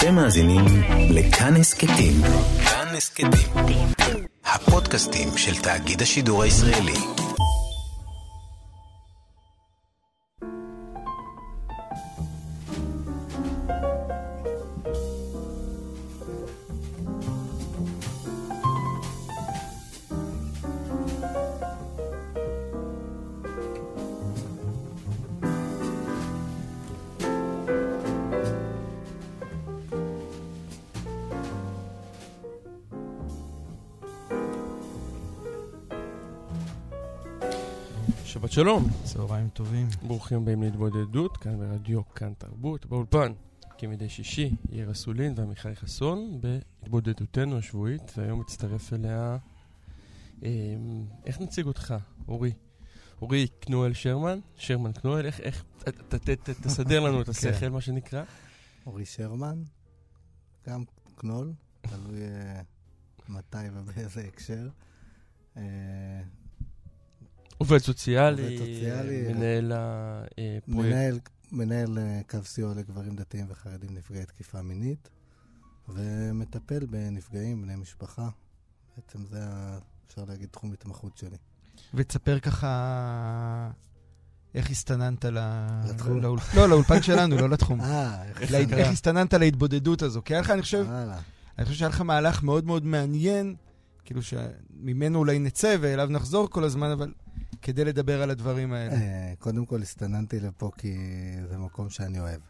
אתם מאזינים לכאן הסכתים. כאן הסכתים. הפודקאסטים של תאגיד השידור הישראלי. שלום. צהריים טובים. ברוכים באים להתבודדות, כאן ברדיו, כאן תרבות, באולפן. כמדי שישי, ירא סולין ועמיחי חסון, בהתבודדותנו השבועית, והיום מצטרף אליה, איך נציג אותך, אורי? אורי קנוהל שרמן קנוהל, איך תסדר לנו את השכל, מה שנקרא? אורי שרמן, גם קנוהל, תלוי מתי ובאיזה הקשר. עובד סוציאלי, מנהל הפרויקט. מנהל מרכז הסיוע לגברים דתיים וחרדיים נפגעי תקיפה מינית, ומטפל בנפגעים, בני משפחה. בעצם זה, אפשר להגיד, תחום התמחות שלי. ותספר ככה, איך הסתננת לאולפן שלנו, לא לתחום. איך הסתננת להתבודדות הזו? כי אני חושב שהיה לך מהלך מאוד מאוד מעניין, כאילו שממנו אולי נצא ואליו נחזור כל הזמן, אבל כדי לדבר על הדברים האלה. קודם כל הסתננתי לפה כי זה מקום שאני אוהב,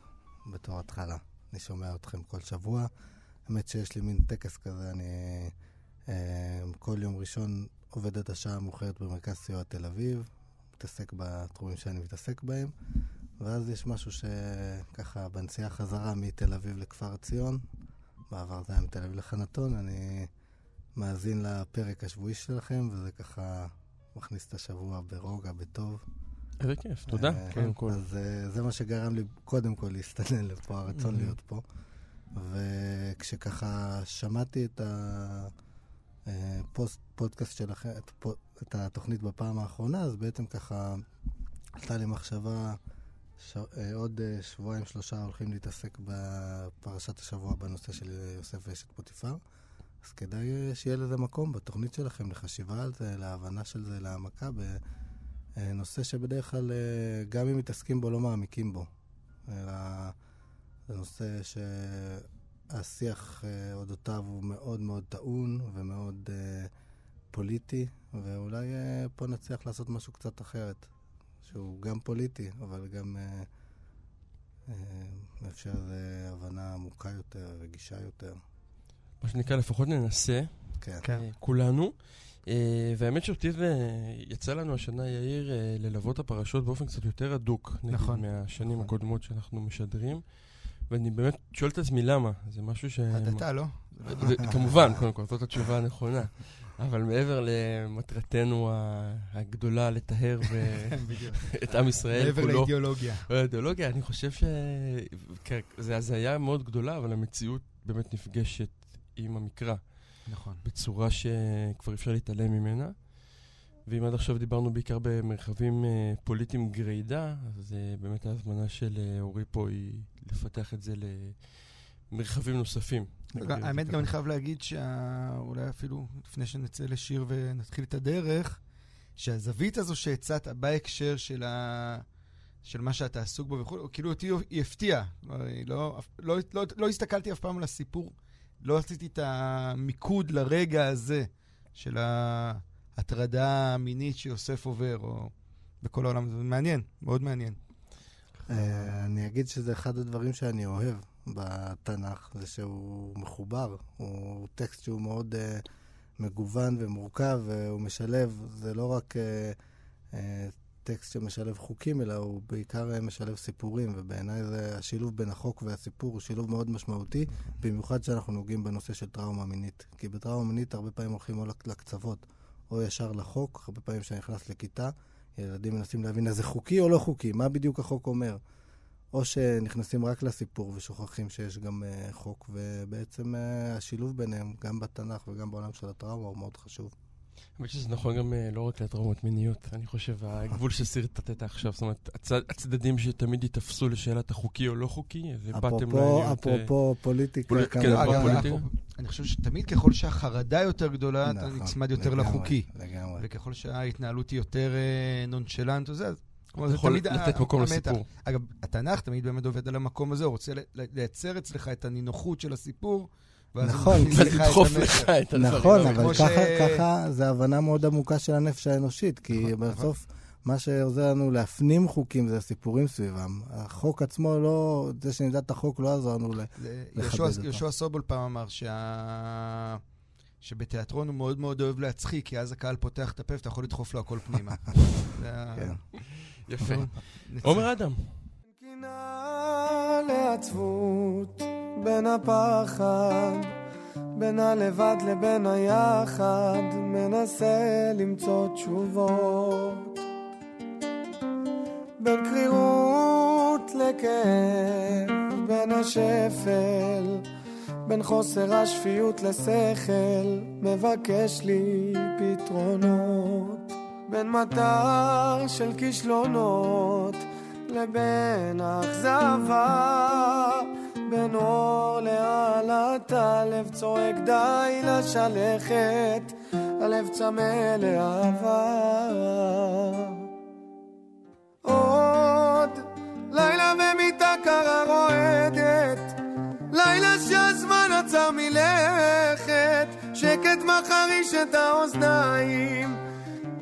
בתור התחלה. אני שומע אתכם כל שבוע. האמת שיש לי מין טקס כזה, אני כל יום ראשון עובד את השעה המאוחרת במרכז סיוע תל אביב, מתעסק בתחומים שאני מתעסק בהם, ואז יש משהו שככה בנסיעה חזרה מתל אביב לכפר ציון, בעבר זה היה מתל אביב לחנתון, אני מאזין לפרק השבועי שלכם, וזה ככה מכניס את השבוע ברוגע, בטוב. זה כיף, תודה. אז זה מה שגרם לי קודם כל להסתנן לפה, הרצון להיות פה. וכשככה שמעתי את הפודקאסט שלכם, את התוכנית בפעם האחרונה, אז בעצם ככה עלתה לי מחשבה, עוד שבועיים שלושה הולכים להתעסק בפרשת השבוע בנושא של יוסף ואשת פוטיפר. אז כדאי שיהיה לזה מקום בתוכנית שלכם, לחשיבה על זה, להבנה של זה, להעמקה, בנושא שבדרך כלל גם אם מתעסקים בו, לא מעמיקים בו. אלא זה נושא שהשיח אודותיו הוא מאוד מאוד טעון ומאוד פוליטי, ואולי פה נצליח לעשות משהו קצת אחרת, שהוא גם פוליטי, אבל גם מאפשר הבנה עמוקה יותר, רגישה יותר. מה שנקרא, לפחות ננסה, כולנו. והאמת שאותי יצא לנו השנה, יאיר, ללוות הפרשות באופן קצת יותר הדוק, נגיד מהשנים הקודמות שאנחנו משדרים, ואני באמת שואל את עצמי למה. זה משהו ש... הדתה, לא? כמובן, קודם כל, זאת התשובה הנכונה. אבל מעבר למטרתנו הגדולה לטהר את עם ישראל כולו. מעבר לאידיאולוגיה. לאידיאולוגיה, אני חושב שזה הזיה מאוד גדולה, אבל המציאות באמת נפגשת עם המקרא, נכון. בצורה שכבר אפשר להתעלם ממנה. ואם עד עכשיו דיברנו בעיקר במרחבים פוליטיים גרידה, אז באמת ההזמנה של אורי פה היא לפתח את זה למרחבים נוספים. האמת גם אני חייב להגיד שאולי אפילו לפני שנצא לשיר ונתחיל את הדרך, שהזווית הזו שהצעת בהקשר של מה שאתה עסוק בו וכו', כאילו אותי היא הפתיעה. לא הסתכלתי אף פעם על הסיפור, לא עשיתי את המיקוד לרגע הזה של ההטרדה המינית שיוסף עובר, או בכל העולם. זה מעניין, מאוד מעניין. אני אגיד שזה אחד הדברים שאני אוהב בתנ"ך, זה שהוא מחובר, הוא טקסט שהוא מאוד מגוון ומורכב, הוא משלב, זה לא רק טקסט שמשלב חוקים, אלא הוא בעיקר משלב סיפורים, ובעיניי זה השילוב בין החוק והסיפור הוא שילוב מאוד משמעותי, במיוחד שאנחנו נוגעים בנושא של טראומה מינית. כי בטראומה מינית הרבה פעמים הולכים או לקצוות, או ישר לחוק, הרבה פעמים שאני נכנס לכיתה, ילדים מנסים להבין, אז זה חוקי או לא חוקי? מה בדיוק החוק אומר? או שנכנסים רק לסיפור ושוכחים שיש גם חוק, ובעצם השילוב ביניהם, גם בתנ"ך וגם בעולם של הטראומה, הוא מאוד חשוב. באמת שזה נכון גם לא רק לטראומות מיניות, אני חושב, הגבול שסרטטת עכשיו, זאת אומרת, הצדדים שתמיד יתפסו לשאלת החוקי או לא חוקי, אפרופו פוליטיקה. אני חושב שתמיד ככל שהחרדה יותר גדולה, אתה נצמד יותר לחוקי. וככל שההתנהלות היא יותר נונשלנט או זה, אז אתה יכול לתת מקום לסיפור. אגב, התנ"ך תמיד באמת עובד על המקום הזה, הוא רוצה לייצר אצלך את הנינוחות של הסיפור, נכון, אבל ככה זה הבנה מאוד עמוקה של הנפש האנושית, כי בסוף מה שעוזר לנו להפנים חוקים זה הסיפורים סביבם. החוק עצמו לא, זה שנדע את החוק לא עזר לנו לחדד אותו. יהושע סובול פעם אמר שבתיאטרון הוא מאוד מאוד אוהב להצחיק, כי אז הקהל פותח את הפה ואתה יכול לדחוף לו הכל פנימה. יפה. עומר אדם. נקינה לעצבות בין הפחד, בין הלבד לבין היחד, מנסה למצוא תשובות, בין קרירות לכאב, בין השפל, בין חוסר השפיות לשכל, מבקש לי פתרונות, בין מטר של כישלונות לבין האכזבה, בין אור להעלת, הלב צועק די לשלכת, הלב צמא לאהבה. עוד לילה במיטה קרה רועדת, לילה שהזמן עצר מלכת, שקט מחריש את האוזניים,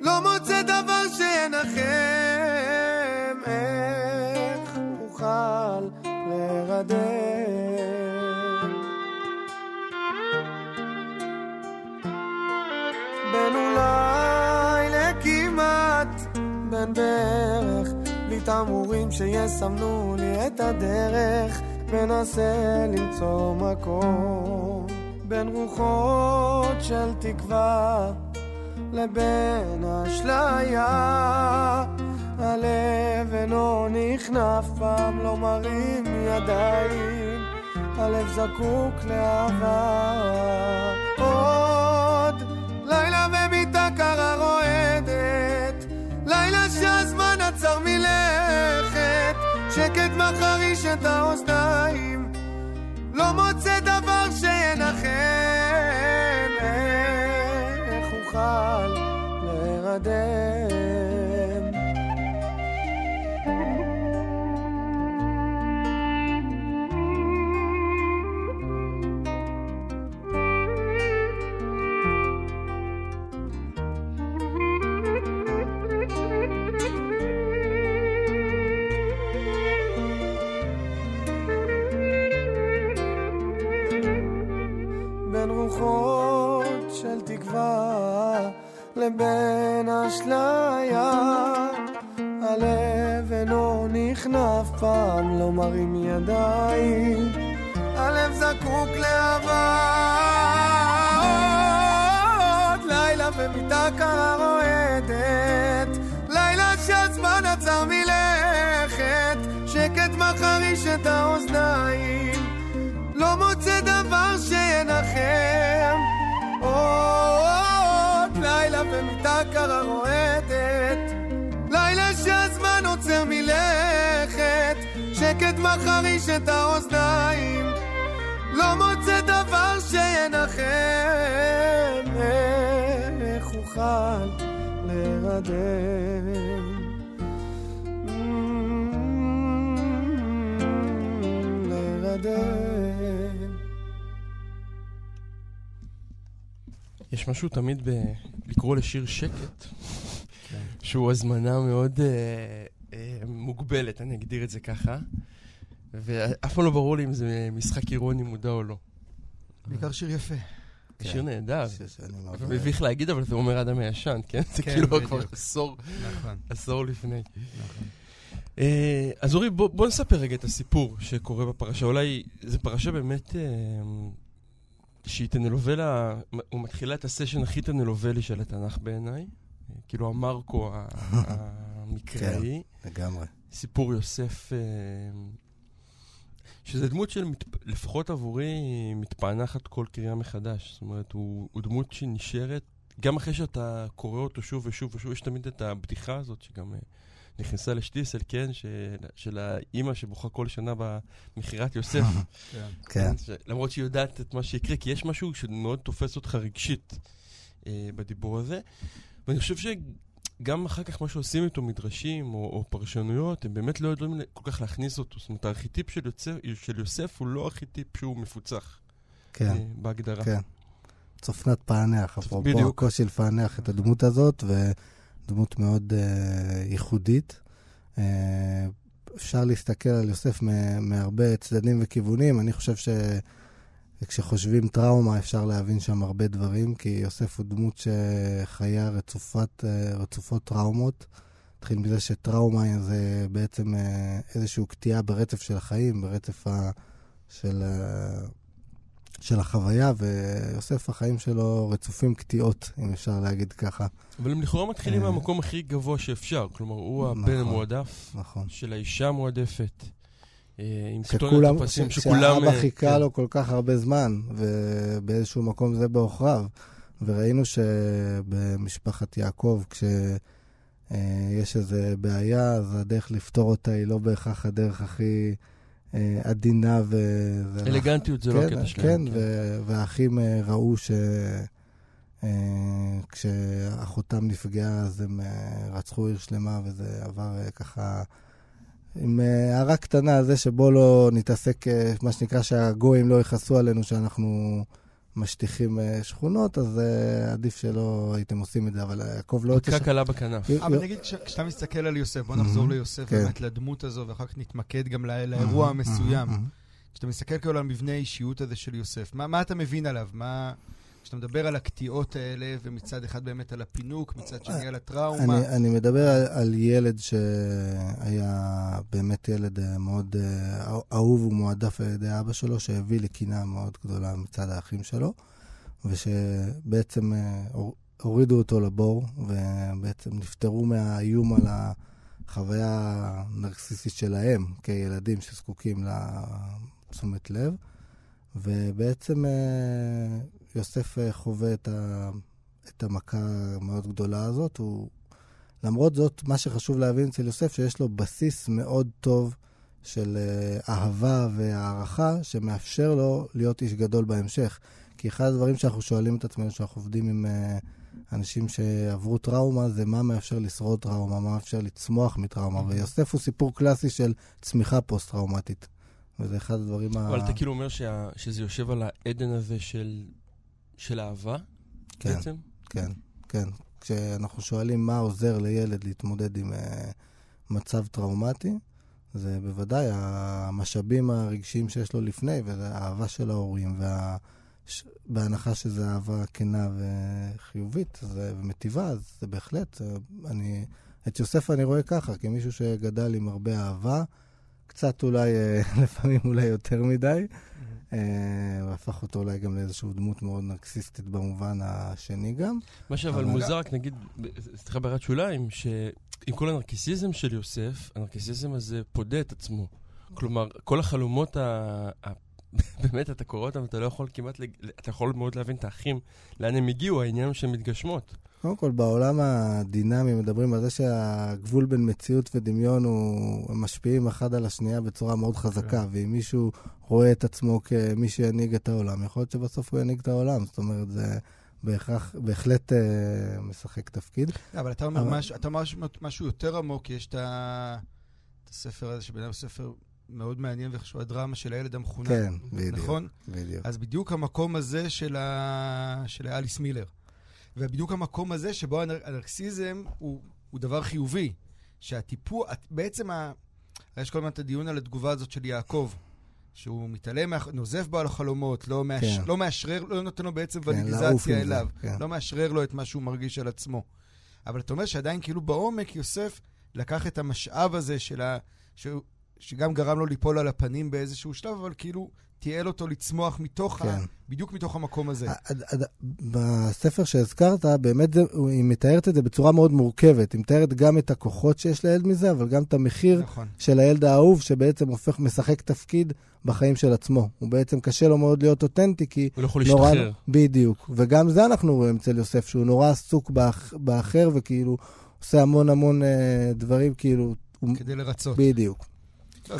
לא מוצא דבר שינחם, איך אוכל לרדם בין אולי לכמעט, בין בערך בלי תמורים שיסמנו לי את הדרך, מנסה למצוא מקום בין רוחות של תקווה לבין אשליה, הלב אינו נכנף, פעם לא מרים ידיים, הלב זקוק לאהבה. עוד לילה במיטה קרה רועדת, לילה שהזמן עצר מלכת, שקט מחריש את האוזניים, לא מוצא דבר שינחם, איך אוכל לרדם. רוחות של תקווה לבין אשליה, הלב אינו נכנף, פעם לא מרים ידיים, הלב זקוק לאהבה. עוד לילה במיטה קרה רועדת, לילה שהזמן עצר מלכת, שקט מחריש את האוזניים, לא מוצא דבר שינחם. עוד לילה במיטה קרה רועדת, לילה שהזמן עוצר מלכת, שקט מחריש את האוזניים, לא מוצא דבר שינחם, איך אוכל לרדם. יש משהו תמיד לקרוא לשיר שקט, שהוא הזמנה מאוד מוגבלת, אני אגדיר את זה ככה, ואף פעם לא ברור לי אם זה משחק אירוני מודע או לא. בעיקר שיר יפה. שיר נהדר. מביך להגיד, אבל זה אומר אדם הישן, כן? זה כאילו כבר עשור לפני. נכון. אז אורי, בוא נספר רגע את הסיפור שקורה בפרשה. אולי זו פרשה באמת שהיא תנלובלה, הוא מתחילה את הסשן הכי תנלובלי של התנ"ך בעיניי, כאילו המרקו המקראי. כן, לגמרי. סיפור יוסף, שזו דמות של, לפחות עבורי, מתפענחת כל קריאה מחדש. זאת אומרת, הוא דמות שנשארת גם אחרי שאתה קורא אותו שוב ושוב ושוב, יש תמיד את הבדיחה הזאת שגם נכנסה לשטיסל, כן, של האימא שבוכה כל שנה במכירת יוסף. כן. למרות שהיא יודעת את מה שיקרה, כי יש משהו שמאוד תופס אותך רגשית בדיבור הזה. ואני חושב שגם אחר כך מה שעושים איתו מדרשים או פרשנויות, הם באמת לא יודעים כל כך להכניס אותו. זאת אומרת, הארכיטיפ של יוסף הוא לא ארכיטיפ שהוא מפוצח בהגדרה. כן. צופנת פענח, אפרופו קושי לפענח את הדמות הזאת, ודמות מאוד ייחודית. אפשר להסתכל על יוסף מהרבה צדדים וכיוונים. אני חושב שכשחושבים טראומה אפשר להבין שם הרבה דברים, כי יוסף הוא דמות שחיה רצופות טראומות. התחיל מזה שטראומה זה בעצם איזושהי קטיעה ברצף של החיים, ברצף של החוויה, ויוסף החיים שלו רצופים קטיעות, אם אפשר להגיד ככה. אבל הם לכאורה מתחילים מהמקום הכי גבוה שאפשר, כלומר הוא הבן המועדף של האישה המועדפת, עם כתונת הפסים שכולם... שהאבא חיכה לו כל כך הרבה זמן, ובאיזשהו מקום זה באוכריו, וראינו שבמשפחת יעקב, כשיש איזו בעיה, אז הדרך לפתור אותה היא לא בהכרח הדרך הכי... עדינה אלגנטיות זה לא הקטע שלהם. כן, והאחים ראו שכשאחותם נפגעה אז הם רצחו עיר שלמה, וזה עבר ככה עם הערה קטנה הזה שבו לא נתעסק, מה שנקרא שהגויים לא יחסו עלינו שאנחנו משטיחים שכונות, אז עדיף שלא הייתם עושים את זה, אבל יעקב לא... בקה קלה בכנף. אבל נגיד, כשאתה מסתכל על יוסף, בוא נחזור ליוסף, באמת לדמות הזו, ואחר כך נתמקד גם לאירוע המסוים. כשאתה מסתכל כאילו על מבנה האישיות הזה של יוסף, מה אתה מבין עליו? כשאתה מדבר על הקטיעות האלה, ומצד אחד באמת על הפינוק, מצד שני על הטראומה. אני מדבר על ילד שהיה באמת ילד מאוד אהוב ומועדף על ידי אבא שלו, שהביא לקנאה מאוד גדולה מצד האחים שלו, ושבעצם הורידו אותו לבור, ובעצם נפטרו מהאיום על החוויה הנרקסיסטית שלהם, כילדים שזקוקים לתשומת לב, ובעצם... יוסף חווה את המכה המאוד גדולה הזאת. למרות זאת, מה שחשוב להבין אצל יוסף, שיש לו בסיס מאוד טוב של אהבה והערכה, שמאפשר לו להיות איש גדול בהמשך. כי אחד הדברים שאנחנו שואלים את עצמנו, שאנחנו עובדים עם אנשים שעברו טראומה, זה מה מאפשר לשרוד טראומה, מה מאפשר לצמוח מטראומה. ויוסף הוא סיפור קלאסי של צמיחה פוסט-טראומטית. וזה אחד הדברים... אבל אתה כאילו אומר שזה יושב על העדן הזה של אהבה, כן, בעצם? כן, כן. כשאנחנו שואלים מה עוזר לילד להתמודד עם מצב טראומטי, זה בוודאי המשאבים הרגשיים שיש לו לפני, וזה האהבה של ההורים, בהנחה שזו אהבה כנה וחיובית ומטיבה, אז זה בהחלט. את יוסף אני רואה ככה, כמישהו שגדל עם הרבה אהבה, קצת אולי, לפעמים אולי יותר מדי, והפך אותו אולי גם לאיזשהו דמות מאוד נרקסיסטית במובן השני גם. מה שאבל מוזר, רק נגיד, סליחה בהערת שוליים, שעם כל הנרקסיזם של יוסף, הנרקסיזם הזה פודה את עצמו. כלומר, כל החלומות, באמת אתה קורא אותם, אתה לא יכול כמעט, אתה יכול מאוד להבין את האחים, לאן הם הגיעו, העניין שהם מתגשמות. קודם כל, בעולם הדינמי מדברים על זה שהגבול בין מציאות ודמיון הם משפיעים אחד על השנייה בצורה מאוד חזקה, ואם מישהו רואה את עצמו כמי שינהיג את העולם, יכול להיות שבסוף הוא ינהיג את העולם, זאת אומרת, זה בהחלט משחק תפקיד. אבל אתה אומר משהו יותר עמוק, יש את הספר הזה שבינם ספר מאוד מעניין וחשוב, הדרמה של הילד המחונן. כן, בדיוק. אז בדיוק המקום הזה של אליס מילר. ובדיוק המקום הזה שבו הנרקסיזם הוא דבר חיובי, שהטיפול, בעצם יש כל מיני את הדיון על התגובה הזאת של יעקב, שהוא מתעלם, נוזף בו על החלומות, לא מאשרר, לא נותן לו בעצם ולידיזציה אליו, לא מאשרר לו את מה שהוא מרגיש על עצמו. אבל אתה אומר שעדיין כאילו בעומק יוסף לקח את המשאב הזה של שגם גרם לו ליפול על הפנים באיזשהו שלב, אבל כאילו תיאל אותו לצמוח מתוך, כן. בדיוק מתוך המקום הזה. בספר שהזכרת, באמת היא מתארת את זה בצורה מאוד מורכבת. היא מתארת גם את הכוחות שיש לילד מזה, אבל גם את המחיר נכון. של הילד האהוב, שבעצם הופך משחק תפקיד בחיים של עצמו. הוא בעצם קשה לו מאוד להיות אותנטי, כי הוא לא יכול להשתחרר. בדיוק. וגם זה אנחנו רואים אצל יוסף, שהוא נורא עסוק באחר, וכאילו עושה המון המון דברים, כאילו... כדי לרצות. בדיוק.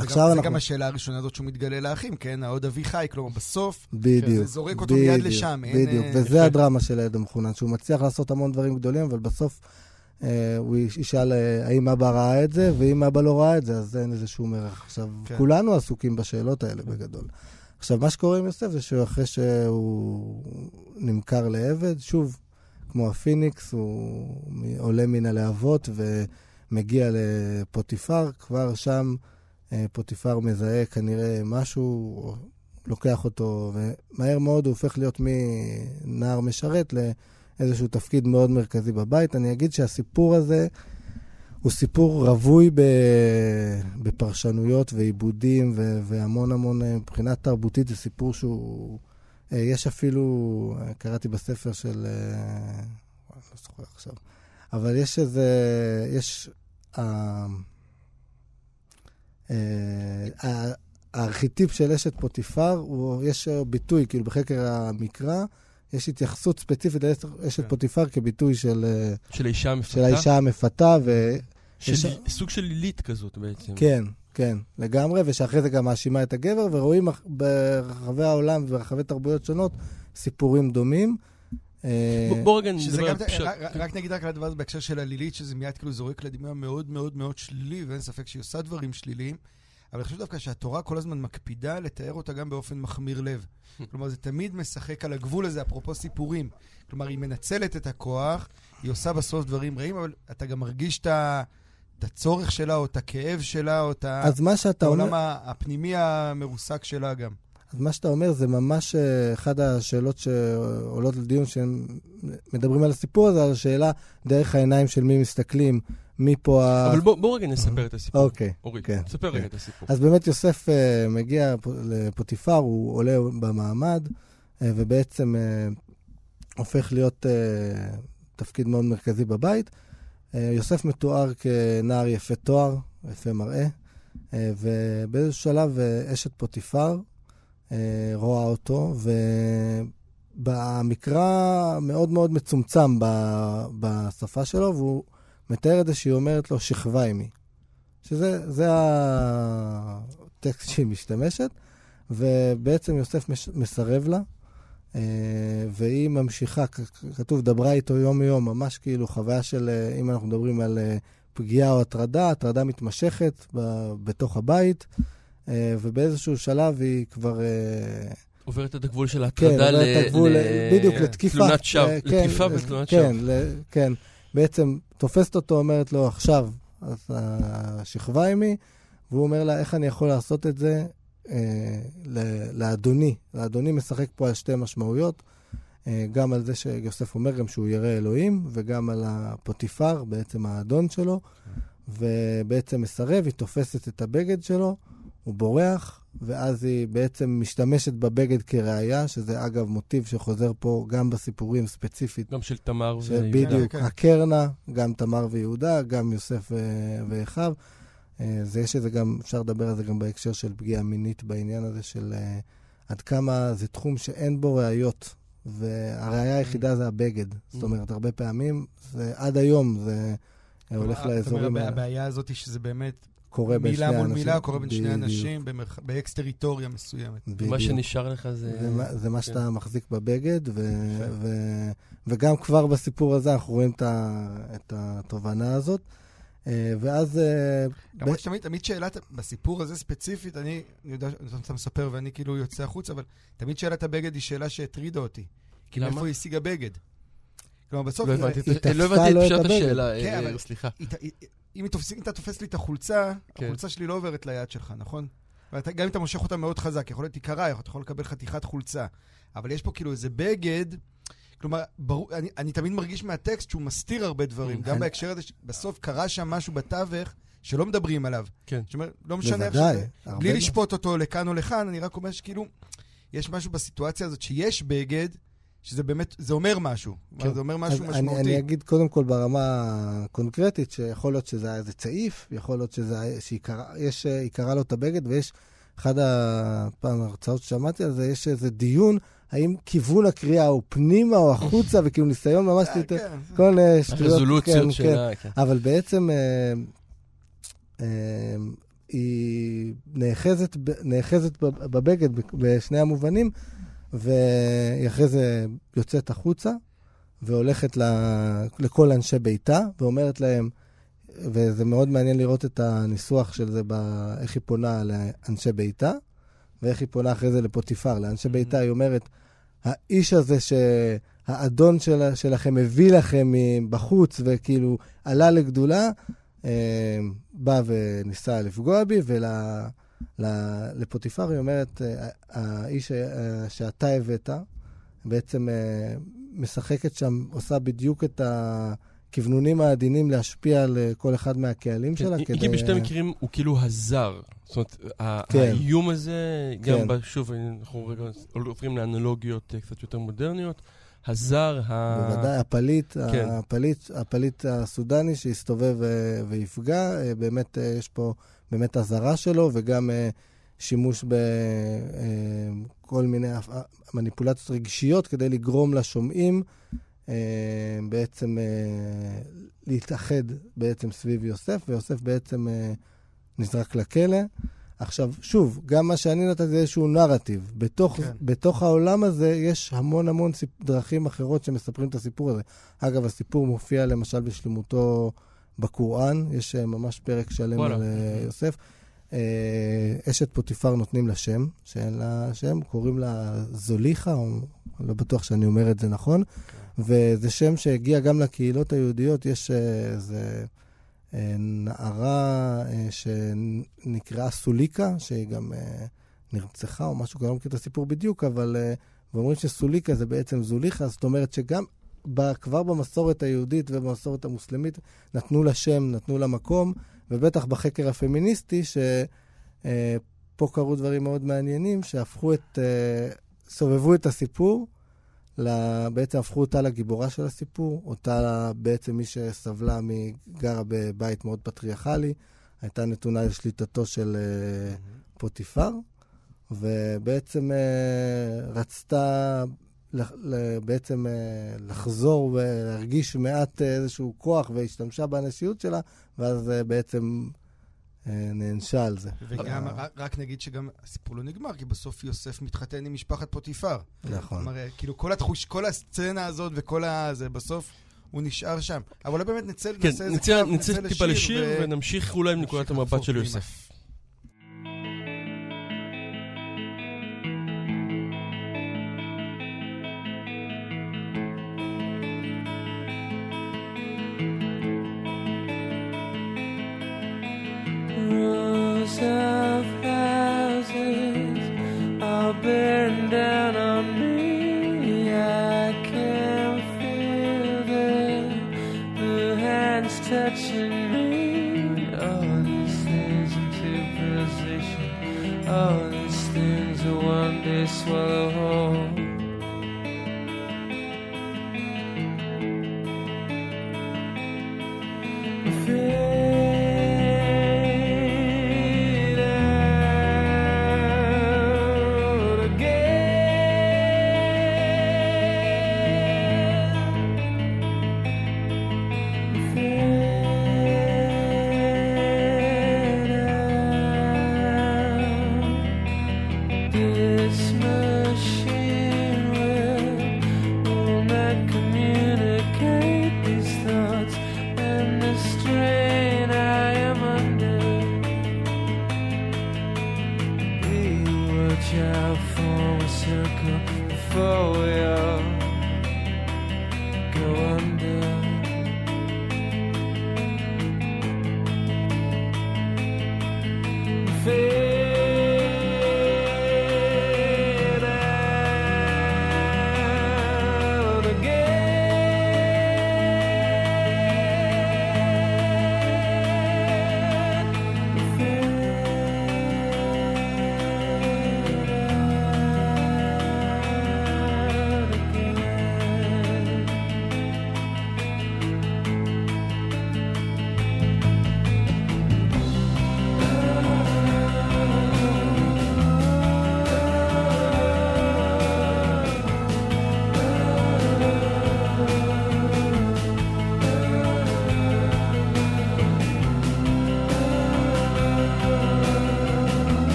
זה גם השאלה הראשונה הזאת שהוא מתגלה לאחים, כן? העוד אביחי, כלומר בסוף, זה זורק אותו מיד לשם. בדיוק, וזה הדרמה של הילד המחונן, שהוא מצליח לעשות המון דברים גדולים, אבל בסוף הוא ישאל האם אבא ראה את זה, ואם אבא לא ראה את זה, אז אין איזשהו מרח. עכשיו, כולנו עסוקים בשאלות האלה בגדול. עכשיו, מה שקורה עם יוסף זה שאחרי שהוא נמכר לעבד, שוב, כמו הפיניקס, הוא עולה מן הלהבות ומגיע לפוטיפר, כבר שם... פוטיפר מזהה כנראה משהו, לוקח אותו, ומהר מאוד הוא הופך להיות מנער משרת לאיזשהו תפקיד מאוד מרכזי בבית. אני אגיד שהסיפור הזה הוא סיפור רווי בפרשנויות ועיבודים, והמון המון, מבחינה תרבותית, זה סיפור שהוא, יש אפילו, קראתי בספר של, לא זוכר עכשיו, אבל יש איזה, יש... הארכיטיפ של אשת פוטיפר, יש ביטוי, כאילו בחקר המקרא, יש התייחסות ספציפית לאשת פוטיפר כביטוי של האישה המפתה, סוג של לילית כזאת בעצם. כן, כן, לגמרי, ושאחרי זה גם מאשימה את הגבר, ורואים ברחבי העולם וברחבי תרבויות שונות סיפורים דומים. רק נגיד רק על הדבר הזה בהקשר של הלילית, שזה מיד כאילו זורק לדמיון מאוד מאוד מאוד שלילי, ואין ספק שהיא עושה דברים שליליים, אבל אני חושב דווקא שהתורה כל הזמן מקפידה לתאר אותה גם באופן מחמיר לב. כלומר, זה תמיד משחק על הגבול הזה, אפרופו סיפורים. כלומר, היא מנצלת את הכוח, היא עושה בסוף דברים רעים, אבל אתה גם מרגיש את הצורך שלה, או את הכאב שלה, או את העולם הפנימי המרוסק שלה גם. אז מה שאתה אומר, זה ממש אחד השאלות שעולות לדיון, שמדברים על הסיפור הזה, על השאלה דרך העיניים של מי מסתכלים, מי פה... אבל בואו רגע נספר את הסיפור. אוקיי. אורי, נספר רגע את הסיפור. אז באמת יוסף מגיע לפוטיפר, הוא עולה במעמד, ובעצם הופך להיות תפקיד מאוד מרכזי בבית. יוסף מתואר כנער יפה תואר, יפה מראה, ובאיזשהו שלב אשת פוטיפר, רואה אותו, ובמקרא מאוד מאוד מצומצם בשפה שלו, והוא מתאר את זה שהיא אומרת לו שכבה עמי, שזה הטקסט שהיא משתמשת, ובעצם יוסף מסרב לה, והיא ממשיכה, כתוב דברה איתו יום מיום, ממש כאילו חוויה של, אם אנחנו מדברים על פגיעה או הטרדה, הטרדה מתמשכת בתוך הבית, ובאיזשהו שלב היא כבר... עוברת את הגבול של ההטרדה בדיוק, לתקיפה. תלונת שווא, לתקיפה ותלונת שווא. כן, בעצם תופסת אותו, אומרת לו, עכשיו, השכבה עימי, והוא אומר לה, איך אני יכול לעשות את זה לאדוני. לאדוני משחק פה על שתי משמעויות, גם על זה שיוסף אומר גם שהוא ירא אלוהים, וגם על הפוטיפר, בעצם האדון שלו, ובעצם מסרב, היא תופסת את הבגד שלו, הוא בורח, ואז היא בעצם משתמשת בבגד כראיה, שזה אגב מוטיב שחוזר פה גם בסיפורים ספציפית. גם של תמר ויהודה. בדיוק, הקרנה, גם תמר ויהודה, גם יוסף ואחיו. יש את זה גם, אפשר לדבר על זה גם בהקשר של פגיעה מינית, בעניין הזה של עד כמה זה תחום שאין בו ראיות, והראיה היחידה זה הבגד. זאת אומרת, הרבה פעמים, עד היום זה הולך לאזורים. הבעיה הזאת היא שזה באמת... מילה מול מילה, קורא בין שני אנשים באקס-טריטוריה מסוימת. מה שנשאר לך זה... זה מה שאתה מחזיק בבגד, וגם כבר בסיפור הזה אנחנו רואים את התובנה הזאת, ואז... למרות שתמיד שאלת, בסיפור הזה ספציפית, אני יודע, אתה מספר ואני כאילו יוצא החוץ, אבל תמיד שאלת הבגד היא שאלה שהטרידה אותי. כי מאיפה היא השיגה בגד? כלומר, בסוף... לא הבנתי את השאלה, סליחה. אם אתה תופס לי את החולצה, החולצה שלי לא עוברת ליד שלך, נכון? גם אם אתה מושך אותה מאוד חזק, יכול להיות תיקרה, אתה יכול לקבל חתיכת חולצה. אבל יש פה כאילו איזה בגד, כלומר, אני תמיד מרגיש מהטקסט שהוא מסתיר הרבה דברים. גם בהקשר הזה, בסוף קרה שם משהו בתווך שלא מדברים עליו. כן. שאומר, לא משנה איך שזה. בלי לשפוט אותו לכאן או לכאן, אני רק אומר שכאילו, יש משהו בסיטואציה הזאת שיש באגד, שזה באמת, זה אומר משהו. כן. זה אומר משהו משמעותי. אני אגיד קודם כל ברמה הקונקרטית, שיכול להיות שזה היה איזה צעיף, יכול להיות שיקרה לו את הבגד, ויש אחד הפעם הרצאות ששמעתי על זה, יש איזה דיון, האם כיוון הקריאה הוא פנימה או החוצה, וכאילו ניסיון ממש יותר, כל רזולוציות שלה. אבל בעצם היא נאחזת בבגד בשני המובנים, ואחרי זה יוצאת החוצה, והולכת לכל אנשי ביתה, ואומרת להם, וזה מאוד מעניין לראות את הניסוח של זה, איך היא פונה לאנשי ביתה, ואיך היא פונה אחרי זה לפוטיפר. לאנשי ביתה היא אומרת, האיש הזה שהאדון שלכם הביא לכם בחוץ, וכאילו עלה לגדולה, בא וניסה לפגוע בי, ולפוטיפר היא אומרת, האיש שאתה הבאת, בעצם משחקת שם, עושה בדיוק את ה... כיוונונים העדינים להשפיע על כל אחד מהקהלים שלה. כי בשתי מקרים הוא כאילו הזר. זאת אומרת, האיום הזה, גם שוב, אנחנו רגע עוברים לאנלוגיות קצת יותר מודרניות, הזר, בוודאי, הפליט הסודני שהסתובב ויפגע, באמת יש פה באמת הזרה שלו, וגם שימוש בכל מיני מניפולציות רגשיות, כדי לגרום לשומעים, בעצם להתאחד בעצם סביב יוסף, ויוסף בעצם נזרק לכלא. עכשיו, שוב, גם מה שאני נתתי זה איזשהו נרטיב. בתוך העולם הזה יש המון המון דרכים אחרות שמספרים את הסיפור הזה. אגב, הסיפור מופיע למשל בשלמותו בקוראן, יש ממש פרק שלם על יוסף. אשת פוטיפר נותנים לה שם, שאין לה שם, קוראים לה זוליכה, לא בטוח שאני אומר את זה נכון, וזה שם שהגיע גם לקהילות היהודיות, יש איזה נערה שנקראה סוליקה, שהיא גם נרצחה או משהו, גם לא מכיר את הסיפור בדיוק, אבל אומרים שסוליקה זה בעצם זוליכה, זאת אומרת שגם כבר במסורת היהודית ובמסורת המוסלמית נתנו לה שם, נתנו לה מקום, ובטח בחקר הפמיניסטי, שפה קרו דברים מאוד מעניינים, סובבו את הסיפור, בעצם הפכו אותה לגיבורה של הסיפור, אותה בעצם מי שסבלה מגרה בבית מאוד פטריארכלי, הייתה נתונה לשליטתו של פוטיפר, ובעצם רצתה בעצם לחזור ולהרגיש מעט איזשהו כוח, והשתמשה באנשיות שלה, ואז בעצם נענשה על זה. וגם, רק נגיד שגם הסיפור לא נגמר, כי בסוף יוסף מתחתן עם משפחת פוטיפר. נכון. כלומר, כאילו כל הסצנה הזאת וכל הזה, בסוף הוא נשאר שם. אבל לא באמת נצא טיפה לשיר, ונמשיך אולי עם נקודת המבט של יוסף. This machine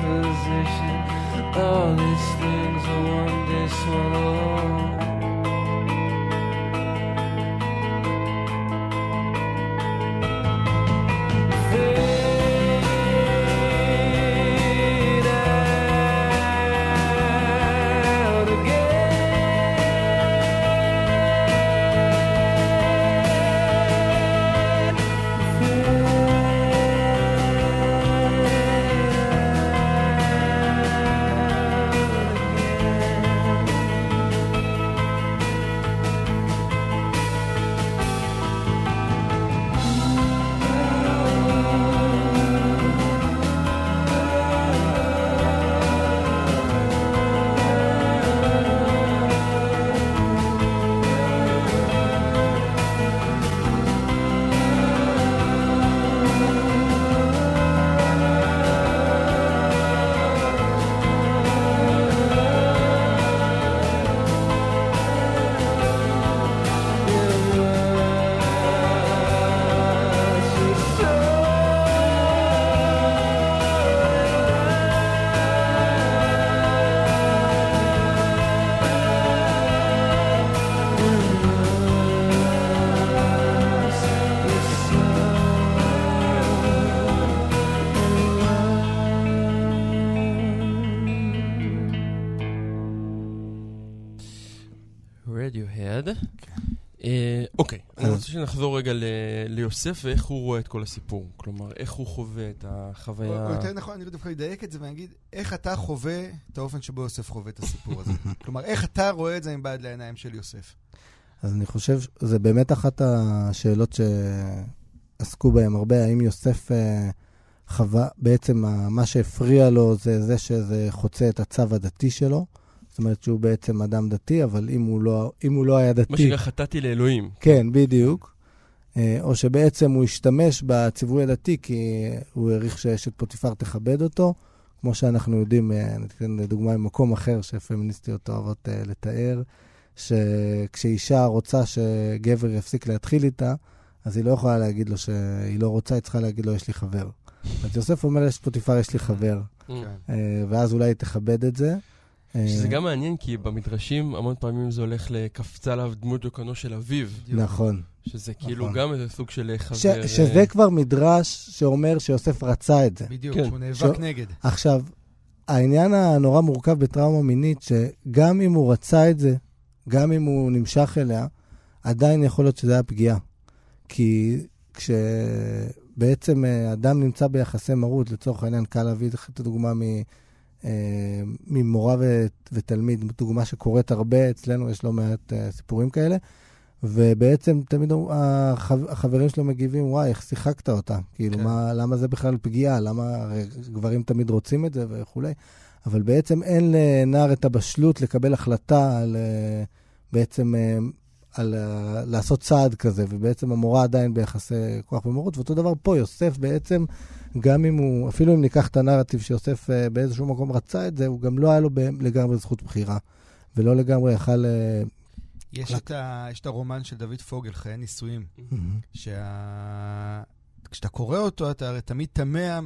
position. All these things are one day swallowed. אוקיי, אני רוצה שנחזור רגע ליוסף ואיך הוא רואה את כל הסיפור, כלומר איך הוא חווה את החוויה. או יותר נכון, אני לא דווקא לדייק את זה ואני אגיד איך אתה חווה את האופן שבו יוסף חווה את הסיפור הזה, כלומר איך אתה רואה את זה עם בעד לעיניים של יוסף. אז אני חושב, זה באמת אחת השאלות שעסקו בהם הרבה, האם יוסף חווה, בעצם מה שהפריע לו זה שזה חוצה את הצו הדתי שלו, זאת אומרת שהוא בעצם אדם דתי, אבל אם הוא לא היה דתי... מה שחטאתי לאלוהים. כן, בדיוק. או שבעצם הוא השתמש בציווי הדתי, כי הוא העריך שאשת פוטיפר תכבד אותו, כמו שאנחנו יודעים, נתקדם לדוגמה עם מקום אחר שפמיניסטיות אוהבות לתאר, שכשאישה רוצה שגבר יפסיק להתחיל איתה, אז היא לא יכולה להגיד לו שהיא לא רוצה, היא צריכה להגיד לו, יש לי חבר. אז יוסף אומר, יש פוטיפר, יש לי חבר. ואז אולי היא תכבד את זה. שזה גם מעניין, כי במדרשים המון פעמים זה הולך לקפצה עליו דמות דוקנו של אביו. נכון. שזה כאילו גם איזה סוג של חבר. שזה כבר מדרש שאומר שיוסף רצה את זה. בדיוק, שהוא נאבק נגד. עכשיו, העניין הנורא מורכב בטראומה מינית, שגם אם הוא רצה את זה, גם אם הוא נמשך אליה, עדיין יכול להיות שזה היה פגיעה. כי כשבעצם אדם נמצא ביחסי מרות, לצורך העניין קל להביא את הדוגמה ממורה ותלמיד, דוגמה שקורית הרבה אצלנו, יש לו מעט סיפורים כאלה, ובעצם תמיד החברים שלו מגיבים, וואי, איך שיחקת אותה, כאילו, למה זה בכלל פגיעה, למה גברים תמיד רוצים את זה וכו', אבל בעצם אין לנער את הבשלות לקבל החלטה על בעצם לעשות צעד כזה, ובעצם המורה עדיין ביחסי כוח ומרות, ואותו דבר פה יוסף בעצם, גם אם הוא, אפילו אם ניקח את הנרטיב שיוסף באיזשהו מקום רצה את זה, הוא גם לא היה לו לגמרי זכות בחירה, ולא לגמרי יכל... יש את הרומן של דוד פוגל, חיי נישואים, כשאתה קורא אותו, אתה הרי תמיד תמה,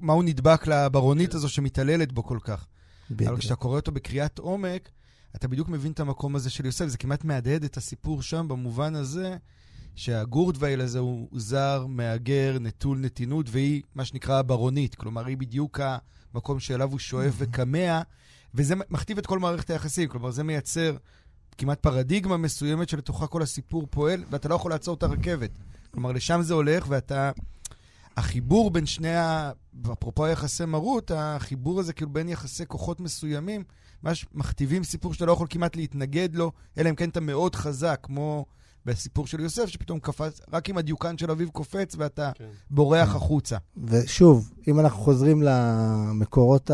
מה הוא נדבק לברונית הזו שמתעללת בו כל כך. אבל כשאתה קורא אותו בקריאת עומק, אתה בדיוק מבין את המקום הזה של יוסף, זה כמעט מהדהד את הסיפור שם, במובן הזה... שהגורדוויל הזה הוא זר, מאגר, נטול נתינות, והיא מה שנקרא הברונית, כלומר היא בדיוק המקום שאליו הוא שואף וקמע, וזה מכתיב את כל מערכת היחסים, כלומר זה מייצר כמעט פרדיגמה מסוימת שלתוכה כל הסיפור פועל, ואתה לא יכול לעצור את הרכבת, כלומר לשם זה הולך, ואתה, החיבור בין שני, אפרופו היחסי מרות, החיבור הזה כאילו בין יחסי כוחות מסוימים, ממש מכתיבים סיפור שאתה לא יכול כמעט להתנגד לו, אלא אם כן אתה מאוד חזק, כמו... והסיפור של יוסף שפתאום קפץ, רק עם הדיוקן של אביו קופץ ואתה בורח החוצה. ושוב, אם אנחנו חוזרים למקורות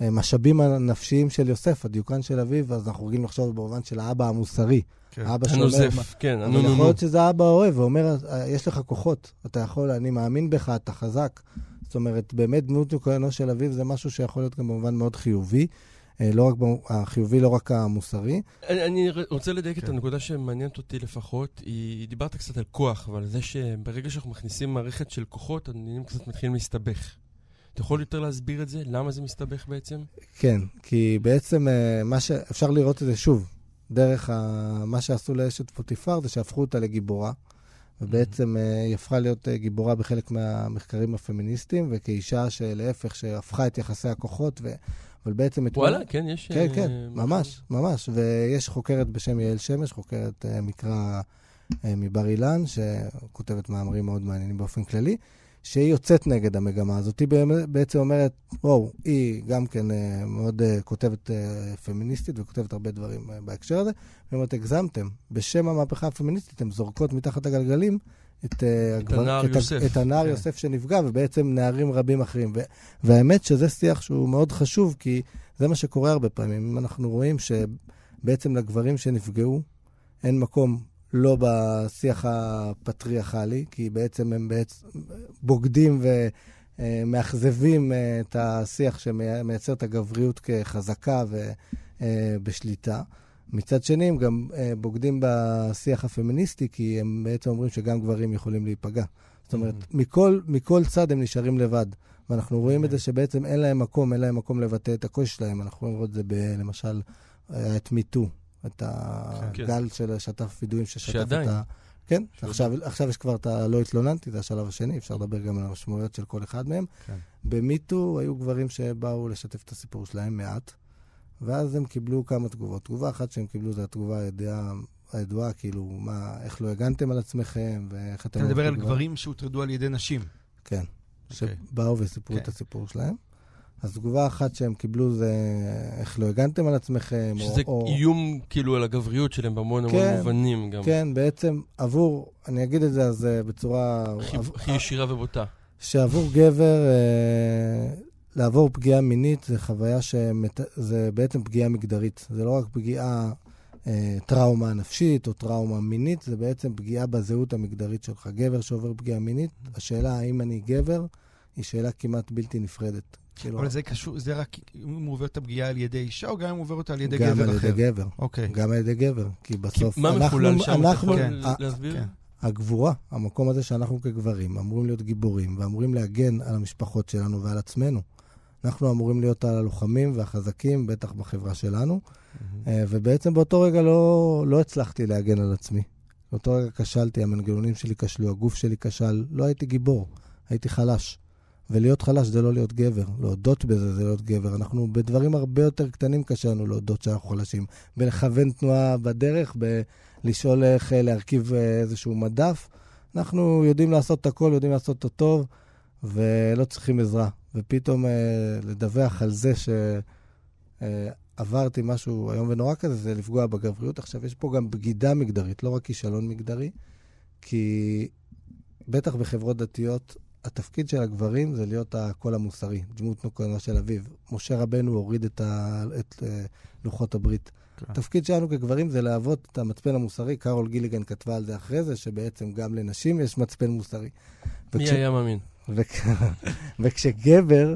המשאבים הנפשיים של יוסף, הדיוקן של אביו, אז אנחנו רגילים לחשוב במובן של האבא המוסרי. האבא הנוזף, כן. יכול להיות שזה האבא אוהב, ואומר, יש לך כוחות, אתה יכול, אני מאמין בך, אתה חזק. זאת אומרת, באמת דמות דיוקנו של אביו זה משהו שיכול להיות גם במובן מאוד חיובי. לא רק החיובי, לא רק המוסרי. אני רוצה לדייק את הנקודה שמעניינת אותי לפחות. היא דיברת קצת על כוח, אבל זה שברגע שאנחנו מכניסים מערכת של כוחות, אנחנו קצת מתחילים להסתבך. אתה יכול יותר להסביר את זה? למה זה מסתבך בעצם? כן, כי בעצם אפשר לראות את זה שוב, דרך מה שעשו לאשת פוטיפר, זה שהפכו אותה לגיבורה, ובעצם היא הפכה להיות גיבורה בחלק מהמחקרים הפמיניסטיים, וכאישה שלהפך שהפכה את יחסי הכוחות, אבל בעצם... וואלה, כן, יש... כן, כן, ממש, ממש. ויש חוקרת בשם יעל שמש, חוקרת מקרא מבר אילן, שכותבת מאמרים מאוד מעניינים באופן כללי, שהיא יוצאת נגד המגמה הזאת. היא בעצם אומרת, וואו, היא גם כן מאוד כותבת פמיניסטית, וכותבת הרבה דברים בהקשר הזה, ואומרת, הגזמתם, בשם המהפכה הפמיניסטית, הם זורקות מתחת הגלגלים, את הנער יוסף שנפגע, ובעצם נערים רבים אחרים. והאמת שזה שיח שהוא מאוד חשוב, כי זה מה שקורה הרבה פעמים. אם אנחנו רואים שבעצם לגברים שנפגעו, אין מקום לא בשיח הפטריארכלי, כי בעצם הם בוגדים ומאכזבים את השיח שמייצר את הגבריות כחזקה ובשליטה. מצד שני, הם גם בוגדים בשיח הפמיניסטי, כי הם בעצם אומרים שגם גברים יכולים להיפגע. זאת אומרת, מכל צד הם נשארים לבד. ואנחנו רואים את זה שבעצם אין להם מקום לבטא את הקושי שלהם. אנחנו רואים את זה למשל, את מיטו, את הגל של שטף וידועים ששטף את ה... כן, עכשיו יש כבר את הלא התלוננתי, זה השלב השני, אפשר לדבר גם על המשמעויות של כל אחד מהם. במיטו היו גברים שבאו לשתף את הסיפור שלהם מעט, ואז הם קיבלו כמה תגובות. תגובה אחת שהם קיבלו זה התגובה הידועה, כאילו, איך לא הגנתם על עצמכם, ואיך אתם... אתה מדבר על גברים שהוטרדו על ידי נשים. כן, שבאו וסיפרו את הסיפור שלהם. אז תגובה אחת שהם קיבלו זה איך לא הגנתם על עצמכם. שזה איום כאילו על הגבריות שלהם במון המון מובנים גם. כן, בעצם עבור, אני אגיד את זה אז בצורה... הכי ישירה ובוטה. שעבור גבר... לעבור פגיעה מינית זה חוויה זה בעצם פגיעה מגדרית. זה לא רק פגיעה טראומה נפשית או טראומה מינית, זה בעצם פגיעה בזהות המגדרית שלך. גבר שעובר פגיעה מינית, השאלה האם אני גבר, היא שאלה כמעט בלתי נפרדת. אבל זה קשור, זה רק אם הוא עובר את הפגיעה על ידי אישה, או גם אם הוא עובר אותה על ידי גבר אחר? גם על ידי גבר. כי בסוף אנחנו... הגבורה, המקום הזה שאנחנו כגברים אמורים להיות גיבורים, ואמורים להגן על המשפחות שלנו ועל עצמנו. אנחנו אמורים להיות הלוחמים והחזקים, בטח בחברה שלנו, ובעצם באותו רגע לא הצלחתי להגן על עצמי. באותו רגע כשלתי, המנגנונים שלי כשלו, הגוף שלי כשל, לא הייתי גיבור, הייתי חלש. ולהיות חלש זה לא להיות גבר, להודות בזה זה להיות גבר. אנחנו בדברים הרבה יותר קטנים כשלנו להודות שאנחנו חלשים, בלכוון תנועה בדרך, לשאול איך להרכיב איזשהו מדף. אנחנו יודעים לעשות את הכל, יודעים לעשות אותו טוב, ולא צריכים עזרה. ופתאום לדווח על זה שעברתי משהו היום ונורא כזה, זה לפגוע בגבריות. עכשיו, יש פה גם בגידה מגדרית, לא רק כישלון מגדרי, כי בטח בחברות דתיות, התפקיד של הגברים זה להיות הקול המוסרי, דמות נוקנה של אביו. משה רבנו הוריד את לוחות הברית. התפקיד שלנו כגברים זה להוות את המצפן המוסרי. קרול גיליגן כתבה על זה אחרי זה, שבעצם גם לנשים יש מצפן מוסרי. מי היה מאמין? וכשגבר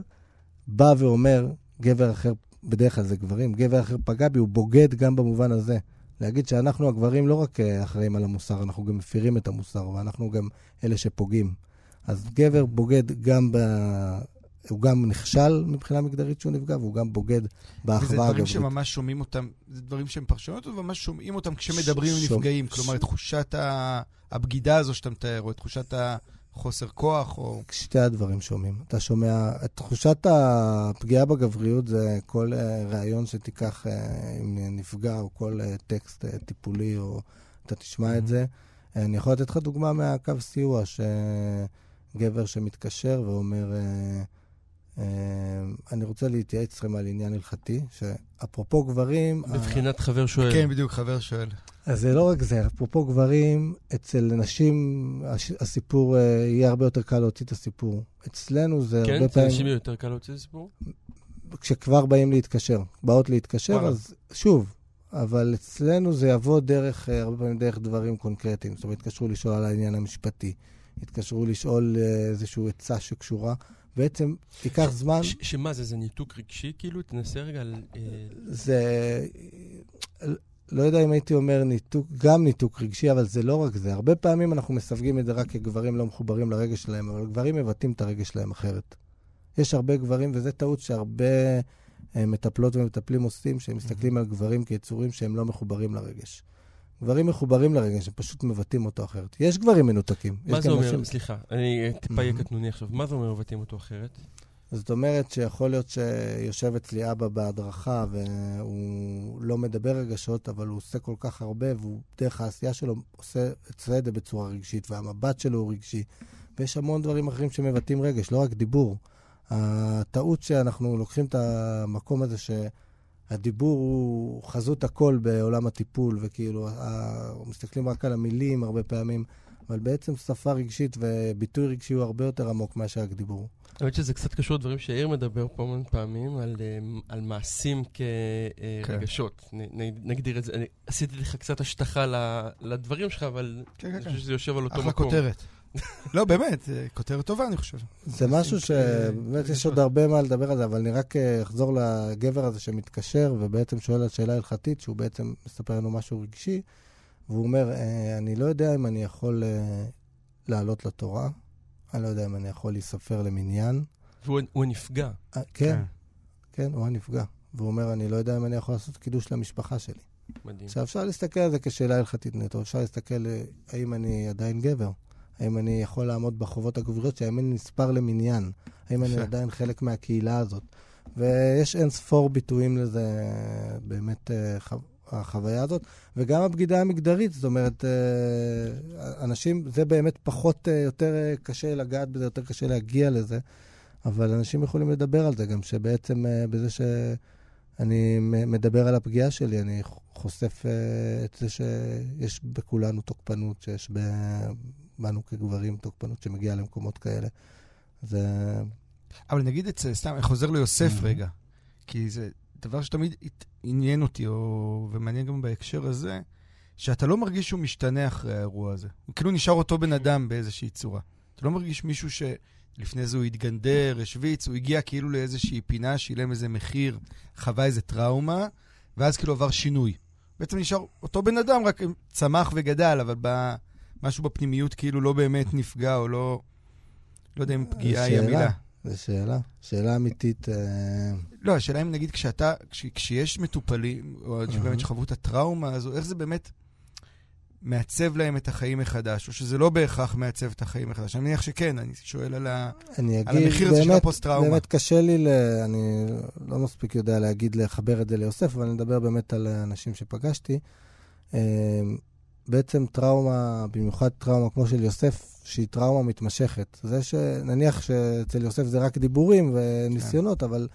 בא ואומר, גבר אחר, בדרך כלל זה גברים, גבר אחר פגע בי, הוא בוגד גם במובן הזה. להגיד שאנחנו הגברים לא רק אחראים על המוסר, אנחנו גם מפירים את המוסר, ואנחנו גם אלה שפוגעים. אז גבר בוגד גם הוא גם נכשל מבחינה מגדרית שהוא נפגע, והוא גם בוגד באחווה הגברית. וזה דברים שממש שומעים אותם, זה דברים שהם פרשנות, וממש שומעים אותם כשמדברים עם נפגעים. כלומר, את תחושת הבגידה הזו שאתה מתאר, או את תחושת החוסר כוח, או... שתי הדברים שומעים. אתה שומע, את תחושת הפגיעה בגבריות, זה כל רעיון שתיקח עם נפגע, או כל טקסט טיפולי, או אתה תשמע את זה. אני יכול לתת לך דוגמה מהקו סיוע, שגבר שמתקשר ואומר... אני רוצה להתייעץ אתכם על עניין הלכתי, שאפרופו גברים... בבחינת חבר שואל. כן, בדיוק, חבר שואל. אז זה לא רק זה, אפרופו גברים, אצל נשים הסיפור, יהיה הרבה יותר קל להוציא את הסיפור. אצלנו זה הרבה פעמים... כן, אצל נשים יהיה יותר קל להוציא את הסיפור? כשכבר באות להתקשר, אז שוב, אבל אצלנו זה יבוא דרך, הרבה פעמים דרך דברים קונקרטיים. זאת אומרת, התקשרו לשאול על העניין המשפטי, התקשרו לשאול איזשהו עצה שקשורה... בעצם ייקח זמן... שמה זה? זה ניתוק רגשי כאילו? תנסה רגע על... זה... לא יודע אם הייתי אומר ניתוק, גם ניתוק רגשי, אבל זה לא רק זה. הרבה פעמים אנחנו מסווגים את זה רק כגברים לא מחוברים לרגש שלהם, אבל גברים מבטאים את הרגש שלהם אחרת. יש הרבה גברים, וזה טעות שהרבה מטפלות ומטפלים עושים, שהם מסתכלים על גברים כיצורים שהם לא מחוברים לרגש. גברים מחוברים לרגש, הם פשוט מבטאים אותו אחרת. יש גברים מנותקים. מה זה אומר? סליחה, אני טיפה יקטנוני עכשיו. מה זה אומר מבטאים אותו אחרת? זאת אומרת שיכול להיות שיושב אצלי אבא בהדרכה, והוא לא מדבר רגשות, אבל הוא עושה כל כך הרבה, והוא דרך העשייה שלו עושה צעד בצורה רגשית, והמבט שלו הוא רגשי. ויש המון דברים אחרים שמבטאים רגש, לא רק דיבור. הטעות שאנחנו לוקחים את המקום הזה שהדיבור הוא חזות הכל בעולם הטיפול, וכאילו מסתכלים רק על המילים הרבה פעמים, אבל בעצם שפה רגשית וביטוי רגשי הוא הרבה יותר עמוק מאשר רק דיבור. אני חושב שזה קצת קשור לדברים שהעיר מדבר פה מון פעמים, על מעשים כרגשות. נגדיר את זה. עשיתי לך קצת השטחה לדברים שלך, אבל אני חושב שזה יושב על אותו מקום. אחלה כותרת. לא, באמת, כותרת טובה, אני חושב. זה משהו שבאמת יש עוד הרבה מה לדבר על זה, אבל אני רק אחזור לגבר הזה שמתקשר, ובעצם שואל על שאלה הלכתית, שהוא בעצם מספר לנו משהו רגשי, והוא אומר, אני לא יודע אם אני יכול לעלות לתורה, אני לא יודע אם אני יכול להיספר למניין. והוא הנפגע. כן, כן, הוא הנפגע. והוא אומר, אני לא יודע אם אני יכול לעשות קידוש למשפחה שלי. מדהים. עכשיו אפשר להסתכל על זה כשאלה הלכתית נטו, אפשר להסתכל האם אני עדיין גבר, האם אני יכול לעמוד בחובות הגבריות, שהאם אני נספר למניין, האם אני עדיין חלק מהקהילה הזאת. ויש אין ספור ביטויים לזה באמת החוויה הזאת, וגם הבגידה המגדרית, זאת אומרת, אנשים, זה באמת פחות, יותר קשה לגעת בזה, יותר קשה להגיע לזה, אבל אנשים יכולים לדבר על זה, גם שבעצם בזה שאני מדבר על הפגיעה שלי, אני חושף את זה שיש בכולנו תוקפנות, שיש בנו כגברים תוקפנות שמגיעה למקומות כאלה. זה... אבל נגיד את זה, סתם, חוזר ליוסף רגע, כי זה... דבר שתמיד עניין אותי, ומעניין גם בהקשר הזה, שאתה לא מרגיש שהוא משתנה אחרי האירוע הזה. הוא כאילו נשאר אותו בן אדם באיזושהי צורה. אתה לא מרגיש מישהו שלפני זה הוא התגנדר, השוויץ, הוא הגיע כאילו לאיזושהי פינה, שילם איזה מחיר, חווה איזה טראומה, ואז כאילו עבר שינוי. בעצם נשאר אותו בן אדם, רק צמח וגדל, אבל משהו בפנימיות כאילו לא באמת נפגע, או לא יודע אם פגיעה היא המילה. זו שאלה אמיתית. לא, השאלה אם נגיד כשיש מטופלים, או שבאמת שחוו את הטראומה הזו, איך זה באמת מעצב להם את החיים מחדש, או שזה לא בהכרח מעצב את החיים מחדש. אני מניח שכן, אני שואל על המחיר הזה של הפוסט-טראומה. באמת קשה לי, אני לא מספיק יודע להגיד, לחבר את זה ליוסף, אבל אני מדבר באמת על אנשים שפגשתי. בעצם טראומה, במיוחד טראומה כמו של יוסף, שהיא טראומה מתמשכת. זה שנניח שאצל יוסף זה רק דיבורים וניסיונות, אבל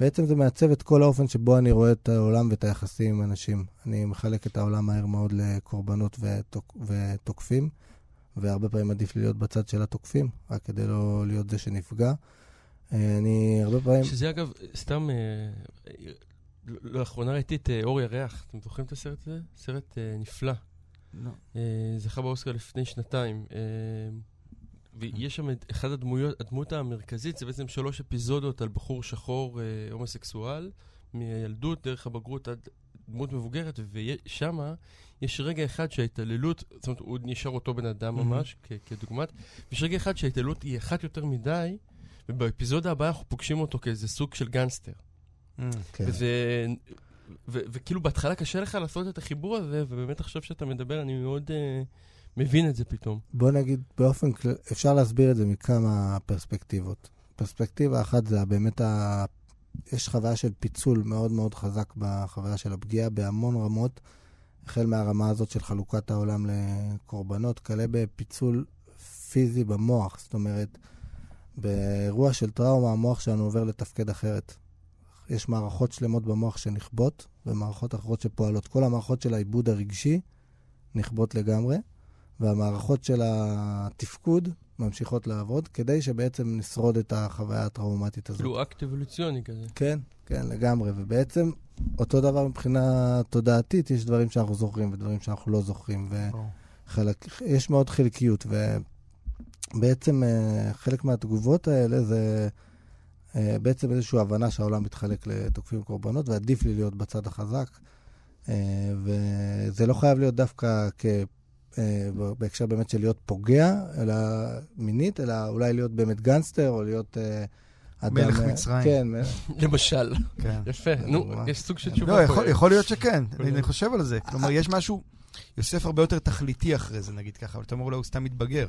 בעצם זה מעצב את כל האופן שבו אני רואה את העולם ואת היחסים עם אנשים. אני מחלק את העולם מהר מאוד לקורבנות ותוקפים, והרבה פעמים עדיף להיות בצד של התוקפים, רק כדי לא להיות זה שנפגע. אני הרבה פעמים... שזה אגב, סתם... לאחרונה ראיתי את אורי הריח. אתם זוכרים את הסרט הזה? סרט נפלא. זכה באוסקר לפני שנתיים, ויש שם אחד הדמות המרכזית, זה בעצם 3 אפיזודות על בחור שחור הומוסקסואל, מילדות דרך הבגרות עד דמות מבוגרת, ושם יש רגע אחד שההתעללות, זאת אומרת הוא נשאר אותו בן אדם ממש כדוגמת, ויש רגע אחד שההתעללות היא אחת יותר מדי, ובאפיזודה הבאה אנחנו פוגשים אותו כאיזה סוג של גנסטר, וזה... וכאילו בהתחלה קשה לך לעשות את החיבור הזה, ובאמת עכשיו שאתה מדבר, אני מאוד מבין את זה פתאום. בוא נגיד, באופן כלל, אפשר להסביר את זה מכמה פרספקטיבות. פרספקטיבה אחת זה באמת, יש חוויה של פיצול מאוד מאוד חזק בחוויה של הפגיעה, בהמון רמות, החל מהרמה הזאת של חלוקת העולם לקורבנות, כלה בפיצול פיזי במוח, זאת אומרת, באירוע של טראומה, המוח שלנו עובר לתפקד אחרת. יש מערכות שלמות במוח שנכבות, ומערכות אחרות שפועלות. כל המערכות של העיבוד הרגשי נכבות לגמרי, והמערכות של התפקוד ממשיכות לעבוד, כדי שבעצם נשרוד את החוויה הטראומטית הזאת. כאילו אקט אבולוציוני כזה. כן, כן, לגמרי. ובעצם אותו דבר מבחינה תודעתית, יש דברים שאנחנו זוכרים ודברים שאנחנו לא זוכרים, ויש מאוד חלקיות, ובעצם חלק מהתגובות האלה זה... בעצם איזושהי הבנה שהעולם מתחלק לתוקפים קורבנות, ועדיף לי להיות בצד החזק, וזה לא חייב להיות דווקא בהקשר באמת של להיות פוגע מינית, אלא אולי להיות באמת גנסטר, או להיות מלך מצרים. כן, למשל. יפה, נו, יש סוג של תשובה. לא, יכול להיות שכן, אני חושב על זה. כלומר, יש משהו, יוסף הרבה יותר תכליתי אחרי זה, נגיד ככה, אבל אתה אומר, אולי הוא סתם מתבגר.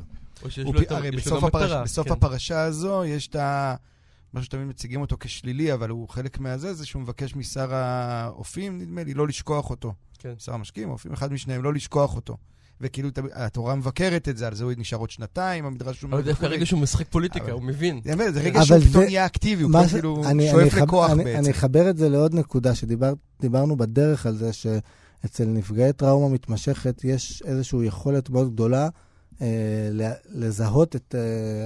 הרי בסוף הפרשה הזו, יש את ה... משהו שתמיד מציגים אותו כשלילי, אבל הוא חלק מהזה, זה שהוא מבקש משר האופים, נדמה לי, לא לשכוח אותו. שר המשקים, האופים, אחד משניהם, לא לשכוח אותו. וכאילו התורה מבקרת את זה, על זה הוא נשאר עוד שנתיים, המדרש שהוא... אבל דווקא רגע שהוא משחק פוליטיקה, הוא מבין. זה רגע שהוא פתאום יהיה אקטיבי, הוא כאילו שואף לכוח בעצם. אני אחבר את זה לעוד נקודה, שדיברנו בדרך על זה, שאצל נפגעי טראומה מתמשכת, יש איזושהי יכולת מאוד גדולה לזהות את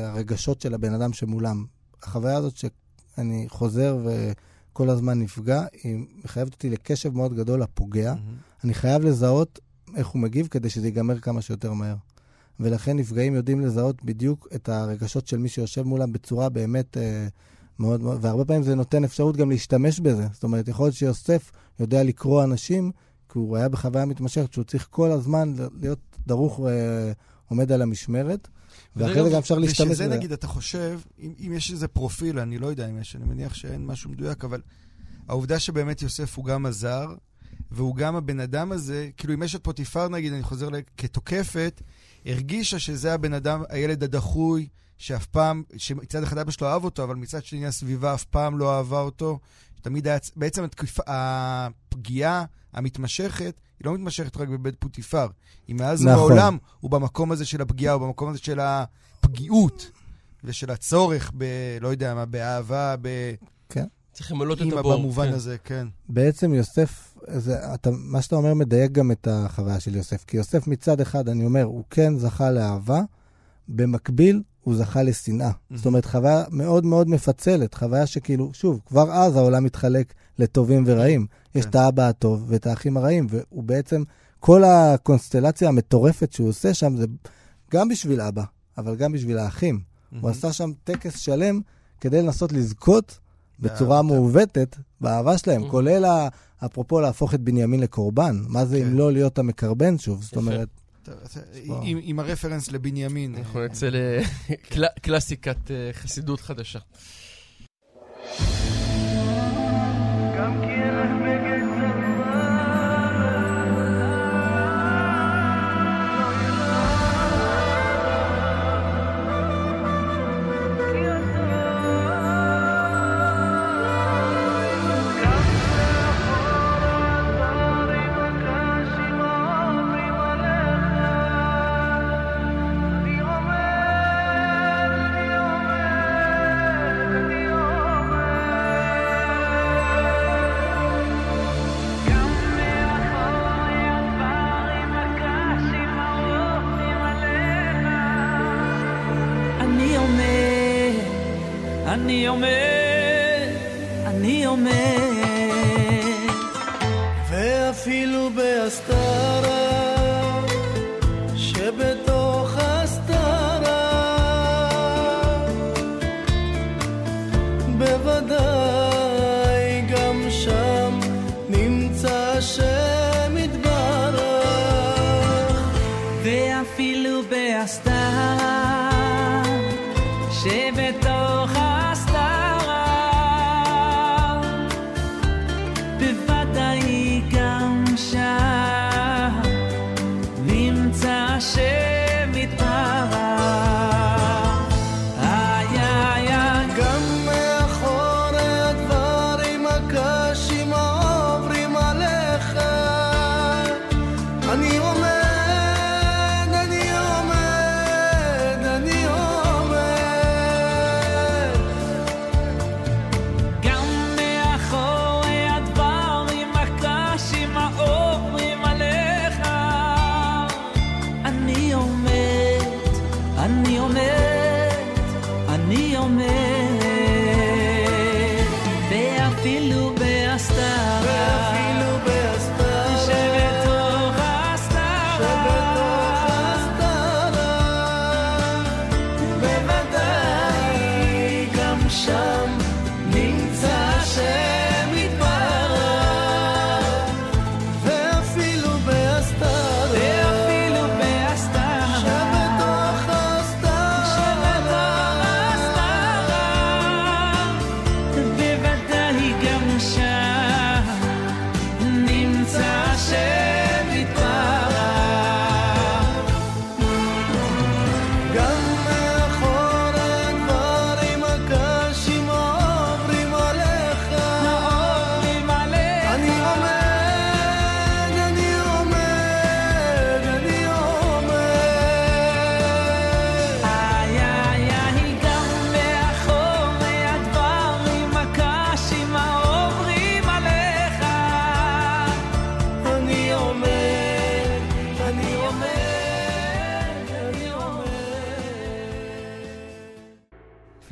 הרגשות של הבן אדם שמולם. החוויה הזאת שאני חוזר וכל הזמן נפגע, היא מחייבת אותי לקשב מאוד גדול לפוגע. אני חייב לזהות איך הוא מגיב כדי שזה ייגמר כמה שיותר מהר. ולכן נפגעים יודעים לזהות בדיוק את הרגשות של מי שיושב מולם בצורה באמת מאוד, והרבה פעמים זה נותן אפשרות גם להשתמש בזה. זאת אומרת, יכול להיות שיוסף יודע לקרוא אנשים, כי הוא היה בחוויה מתמשכת, שהוא צריך כל הזמן להיות דרוך עומד על המשמרת, ואחרי זה גם אפשר להשתמש בזה. נגיד, אתה חושב, אם יש איזה פרופיל, אני לא יודע אם יש, אני מניח שאין משהו מדויק, אבל העובדה שבאמת יוסף הוא גם עזר, והוא גם הבן אדם הזה, כאילו אם אשת פוטיפר, נגיד, אני חוזר כתוקפת, הרגישה שזה הבן אדם, הילד הדחוי, שאף פעם, שמצד אחד אבא שלו אהב אותו, אבל מצד שני הסביבה אף פעם לא אהבה אותו, שתמיד היה, בעצם הפגיעה המתמשכת, היא לא מתמשכת רק בבית פוטיפר, היא מאז בעולם, הוא במקום הזה של הפגיעה, הוא במקום הזה של הפגיעות, ושל הצורך, לא יודע מה, באהבה, כן. צריך למלות את הבור. במובן הזה, כן. בעצם יוסף, מה שאתה אומר מדייק גם את החוויה של יוסף, כי יוסף מצד אחד, אני אומר, הוא כן זכה לאהבה, במקביל הוא זכה לשנאה. זאת אומרת, חוויה מאוד מאוד מפצלת, חוויה שכאילו, שוב, כבר אז העולם מתחלק לטובים ורעים. יש את האבא הטוב ואת האחים הרעים, והוא בעצם, כל הקונסטלציה המטורפת שהוא עושה שם, זה גם בשביל אבא, אבל גם בשביל האחים. הוא עשה שם טקס שלם, כדי לנסות לזכות, בצורה מעוותת, באהבה שלהם, כולל, אפרופו, להפוך את בנימין לקורבן. מה זה אם לא להיות המקרבן שוב? זאת אומרת... עם הרפרנס לבנימין. אנחנו נצא לקלאסיקת חסידות חדשה. שמתפרה היה גם מאחורה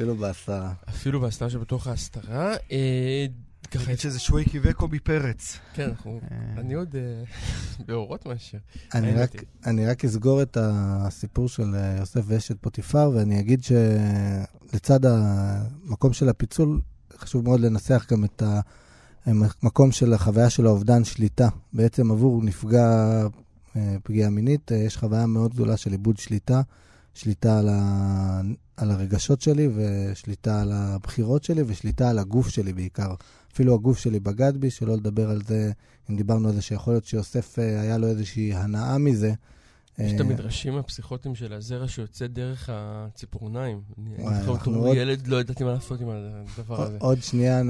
אפילו בהסתרה. אפילו בהסתרה שבתוך ההסתרה. נגיד שזה שווי קיווקו בפרץ. כן, אני עוד באורות מאשר. אני רק אסגור את הסיפור של יוסף ואשת פוטיפר, ואני אגיד שלצד המקום של הפיצול, חשוב מאוד לנסח גם את המקום של החוויה של האובדן שליטה. בעצם עבור נפגע פגיעה מינית, יש חוויה מאוד גדולה של איבוד שליטה, שליטה על הרגשות שלי, ושליטה על הבחירות שלי, ושליטה על הגוף שלי בעיקר. אפילו הגוף שלי בגד בי, שלא לדבר על זה, אם דיברנו על זה שיכול להיות שיוסף היה לו איזושהי הנאה מזה. יש את המדרשים הפסיכוטיים של הזרע שיוצא דרך הציפורניים. אני ילד לא ידעתי מה לעשות עם הדבר הזה. עוד שנייה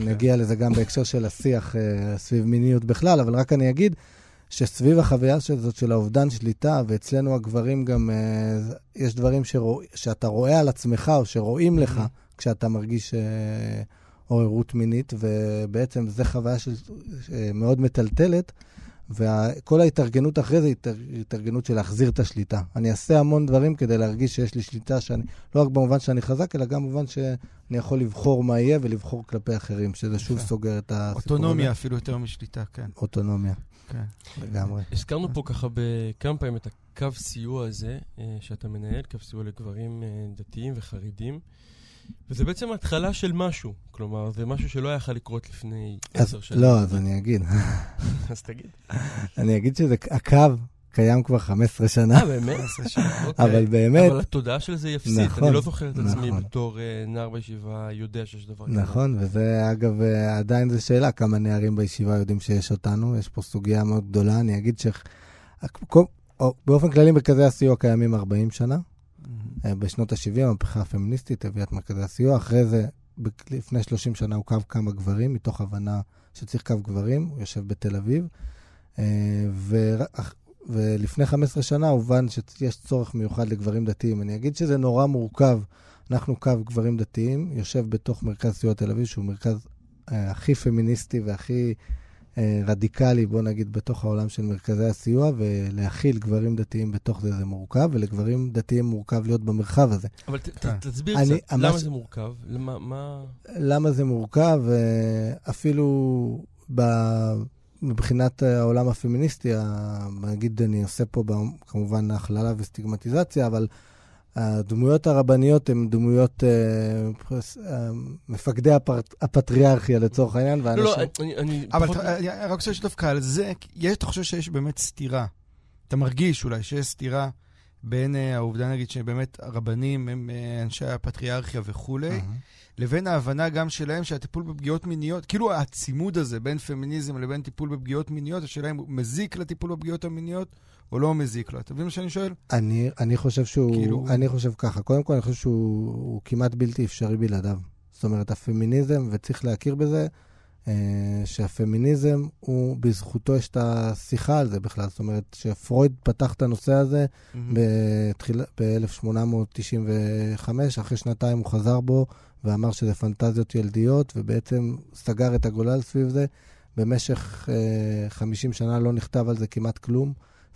נגיע לזה גם בהקשר של השיח סביב מיניות בכלל, אבל רק אני אגיד, שסביב החוויה שזאת של האובדן שליטה, ואצלנו הגברים גם, יש דברים שאתה רואה על עצמך, או שרואים לך, כשאתה מרגיש עוררות מינית, ובעצם זו חוויה מאוד מטלטלת, וכל ההתארגנות אחרי זה היא התארגנות של להחזיר את השליטה. אני אעשה המון דברים כדי להרגיש שיש לי שליטה, שאני, לא רק במובן שאני חזק, אלא גם במובן שאני יכול לבחור מה יהיה, ולבחור כלפי אחרים, שזה שוב סוגר את הסיפור. אוטונומיה אפילו יותר משליטה, כן. אוטונומיה. לגמרי. הזכרנו פה ככה בכמה פעמים את הקו סיוע הזה שאתה מנהל, קו סיוע לגברים דתיים וחרדים, וזה בעצם התחלה של משהו, כלומר, זה משהו שלא יכול לקרות לפני 10 שנים. לא, אז אני אגיד. אז תגיד. אני אגיד שהקו קיים כבר 15 שנה. באמת? אבל באמת... אבל התודעה של זה היא אפסית, אני לא זוכר את עצמי בתור נער בישיבה יודע שיש דבר כזה. נכון, וזה אגב עדיין זו שאלה, כמה נערים בישיבה יודעים שיש אותנו, יש פה סוגיה מאוד גדולה, אני אגיד שבאופן כללי מרכזי הסיוע קיימים 40 שנה, בשנות ה-70 המהפכה הפמיניסטית הביאה את מרכזי הסיוע, אחרי זה לפני 30 שנה הוא קו כמה גברים, מתוך הבנה שצריך קו גברים, הוא יושב בתל אביב, ולפני 15 שנה הובן שיש צורך מיוחד לגברים דתיים. אני אגיד שזה נורא מורכב. אנחנו קו גברים דתיים, יושב בתוך מרכז סיוע תל אביב, שהוא מרכז הכי פמיניסטי והכי רדיקלי, בוא נגיד, בתוך העולם של מרכזי הסיוע, ולהכיל גברים דתיים בתוך זה מורכב, ולגברים דתיים מורכב להיות במרחב הזה. אבל תסביר קצת, למה זה מורכב? למה זה מורכב? אפילו מבחינת העולם הפמיניסטי, נגיד אני עושה פה כמובן הכללה וסטיגמטיזציה, אבל הדמויות הרבניות הן דמויות מפקדי הפטריארכיה לצורך העניין. לא, אני... אבל רק חושב שדווקא על זה, אתה חושב שיש באמת סתירה. אתה מרגיש אולי שיש סתירה בין העובדה, נגיד, שבאמת הרבנים הם אנשי הפטריארכיה וכולי, לבין ההבנה גם שלהם שהטיפול בפגיעות מיניות, כאילו הצימוד הזה בין פמיניזם לבין טיפול בפגיעות מיניות, השאלה אם הוא מזיק לטיפול בפגיעות המיניות או לא מזיק לו. אתה מבין מה שאני שואל? אני חושב שהוא, כאילו... אני חושב ככה. קודם כל אני חושב שהוא כמעט בלתי אפשרי בלעדיו. זאת אומרת, הפמיניזם, וצריך להכיר בזה, שהפמיניזם הוא, בזכותו יש את השיחה על זה בכלל. זאת אומרת, שפרויד פתח את הנושא הזה ב-1895, אחרי שנתיים הוא חזר בו, ואמר שזה פנטזיות ילדיות, ובעצם סגר את הגולל סביב זה. במשך 50 שנה לא נכתב על זה כמעט כלום.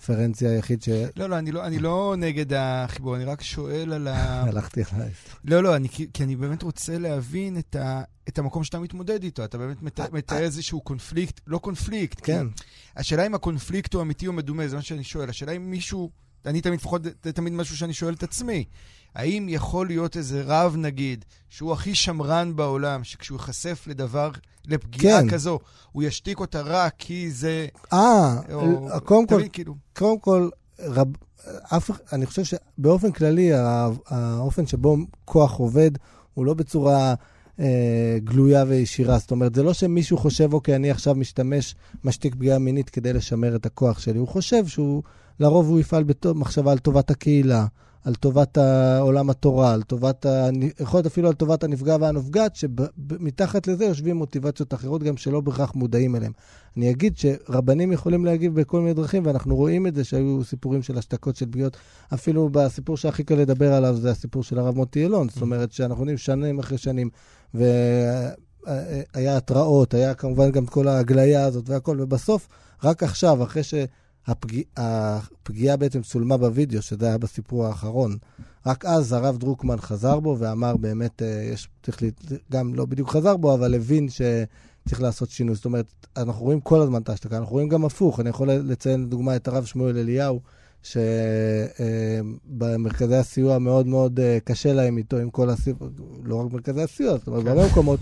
פרנציה היחיד ש... לא, אני לא נגד החיבור, אני רק שואל על ה... הלכתי עליי. לא, כי אני באמת רוצה להבין את המקום שאתה מתמודד איתו. אתה באמת מתאר איזשהו קונפליקט, לא קונפליקט. כן. השאלה אם הקונפליקט הוא אמיתי או מדומה, זה מה שאני שואל. השאלה אם מישהו... אני תמיד, לפחות, זה תמיד משהו שאני שואל את עצמי. האם יכול להיות איזה רב, נגיד, שהוא הכי שמרן בעולם, שכשהוא יחשף לדבר, לפגיעה כזו, הוא ישתיק אותה רק כי זה... קודם כל, אני חושב שבאופן כללי, האופן שבו כוח עובד, הוא לא בצורה... גלויה וישירה. זאת אומרת, זה לא שמישהו חושב, אוקיי, אני עכשיו משתיק פגיעה מינית כדי לשמר את הכוח שלי. הוא חושב שהוא, לרוב הוא יפעל מחשבה על טובת הקהילה, על טובת עולם התורה, על טובת, יכול להיות אפילו על טובת הנפגע והנפגעת, שמתחת לזה יושבים מוטיבציות אחרות גם שלא בהכרח מודעים אליהם. אני אגיד שרבנים יכולים להגיב בכל מיני דרכים, ואנחנו רואים את זה שהיו סיפורים של השתקות של פגיעות, אפילו בסיפור שהכי קל לדבר עליו זה הסיפור של הרב מוטי אלון, זאת אומרת שאנחנו שנים אחרי שנים, והיה התראות, היה כמובן גם כל ההגליה הזאת והכל, ובסוף, רק עכשיו, אחרי ש... הפגיעה בעצם צולמה בווידאו, שזה היה בסיפור האחרון. רק אז הרב דרוקמן חזר בו ואמר באמת, גם לא בדיוק חזר בו, אבל הבין שצריך לעשות שינוי. זאת אומרת, אנחנו רואים כל הזמן את ההשתקה, אנחנו רואים גם הפוך. אני יכול לציין לדוגמה את הרב שמואל אליהו, שבמרכזי הסיוע מאוד מאוד קשה להם איתו, עם כל הסיוע, לא רק מרכזי הסיוע, זאת אומרת, הרבה מקומות,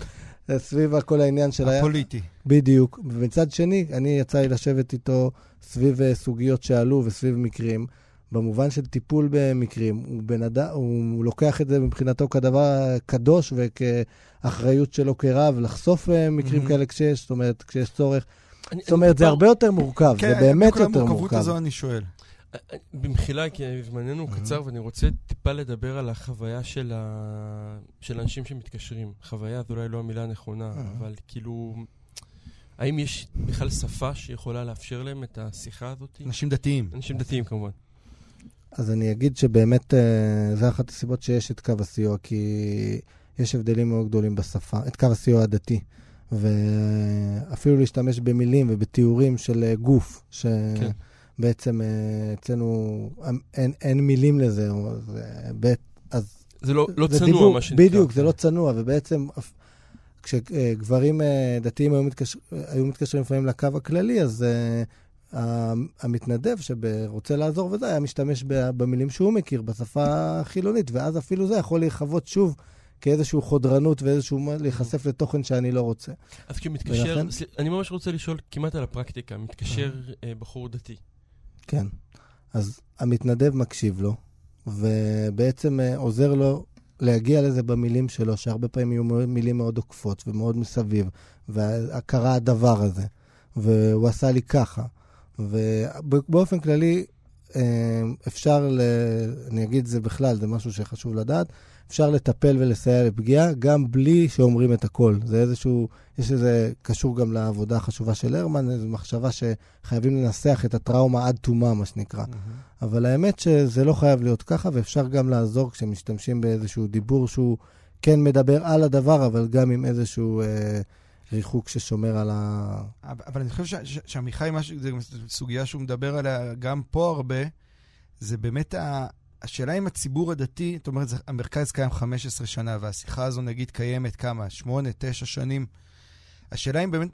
סביב כל העניין של הפוליטי. בדיוק. ומצד שני, אני יצא לי לשבת איתו סביב סוגיות שעלו וסביב מקרים, במובן של טיפול במקרים. הוא לוקח את זה מבחינתו כדבר קדוש וכאחריות שלו כרב, לחשוף מקרים כאלה כשיש, זאת אומרת, כשיש צורך. זאת אומרת, זה הרבה יותר מורכב, זה באמת יותר מורכב. כן, כל המורכבות הזו אני שואל. במחילה, כי זמננו קצר, ואני רוצה טיפה לדבר על החוויה של אנשים שמתקשרים. חוויה, זו אולי לא המילה הנכונה, אבל כאילו, האם יש בכלל שפה שיכולה לאפשר להם את השיחה הזאת? אנשים דתיים. אנשים דתיים, כמובן. אז אני אגיד שבאמת, זה אחת הסיבות שיש את קו הסיוע, כי יש הבדלים מאוד גדולים בשפה, את קו הסיוע הדתי. ואפילו להשתמש במילים ובתיאורים של גוף, כן. בעצם אצלנו אין מילים לזה, אז זה לא צנוע מה שנקרא. בדיוק, זה לא צנוע, ובעצם כשגברים דתיים היו מתקשרים לפעמים לקו הכללי, אז המתנדב שרוצה לעזור וזה, היה משתמש במילים שהוא מכיר, בשפה החילונית, ואז אפילו זה יכול להיחוות שוב כאיזשהו חודרנות ואיזשהו להיחשף לתוכן שאני לא רוצה. אז כשמתקשר, אני ממש רוצה לשאול כמעט על הפרקטיקה, מתקשר בחור דתי. כן, אז המתנדב מקשיב לו, ובעצם עוזר לו להגיע לזה במילים שלו, שהרבה פעמים יהיו מילים מאוד עוקפות ומאוד מסביב, והכרה הדבר הזה, והוא עשה לי ככה, ובאופן כללי אפשר, אני אגיד זה בכלל, זה משהו שחשוב לדעת, אפשר לטפל ולסייע לפגיעה, גם בלי שאומרים את הכל. זה איזשהו, יש איזה קשור גם לעבודה החשובה של הרמן, איזו מחשבה שחייבים לנסח את הטראומה עד תומה, מה שנקרא. אבל האמת שזה לא חייב להיות ככה, ואפשר גם לעזור כשמשתמשים באיזשהו דיבור שהוא כן מדבר על הדבר, אבל גם עם איזשהו ריחוק ששומר על ה... אבל אני חושב שעמיחי, זה סוגיה שהוא מדבר עליה גם פה הרבה, זה באמת השאלה אם הציבור הדתי, זאת אומרת, המרכז קיים 15 שנה, והשיחה הזו נגיד קיימת כמה? 8-9 שנים. השאלה אם באמת,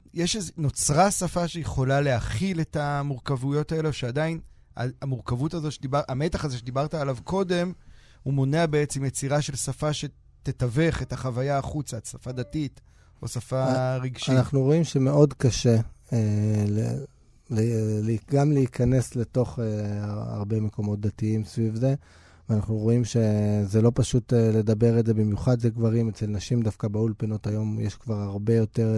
נוצרה שפה שיכולה להכיל את המורכבויות האלו, שעדיין המורכבות הזו, המתח הזה שדיברת עליו קודם, הוא מונע בעצם יצירה של שפה שתתווך את החוויה החוצה, שפה דתית או שפה רגשית. אנחנו רואים שמאוד קשה גם להיכנס לתוך הרבה מקומות דתיים סביב זה, ואנחנו רואים שזה לא פשוט לדבר את זה, במיוחד זה גברים, אצל נשים דווקא באולפנות היום יש כבר הרבה יותר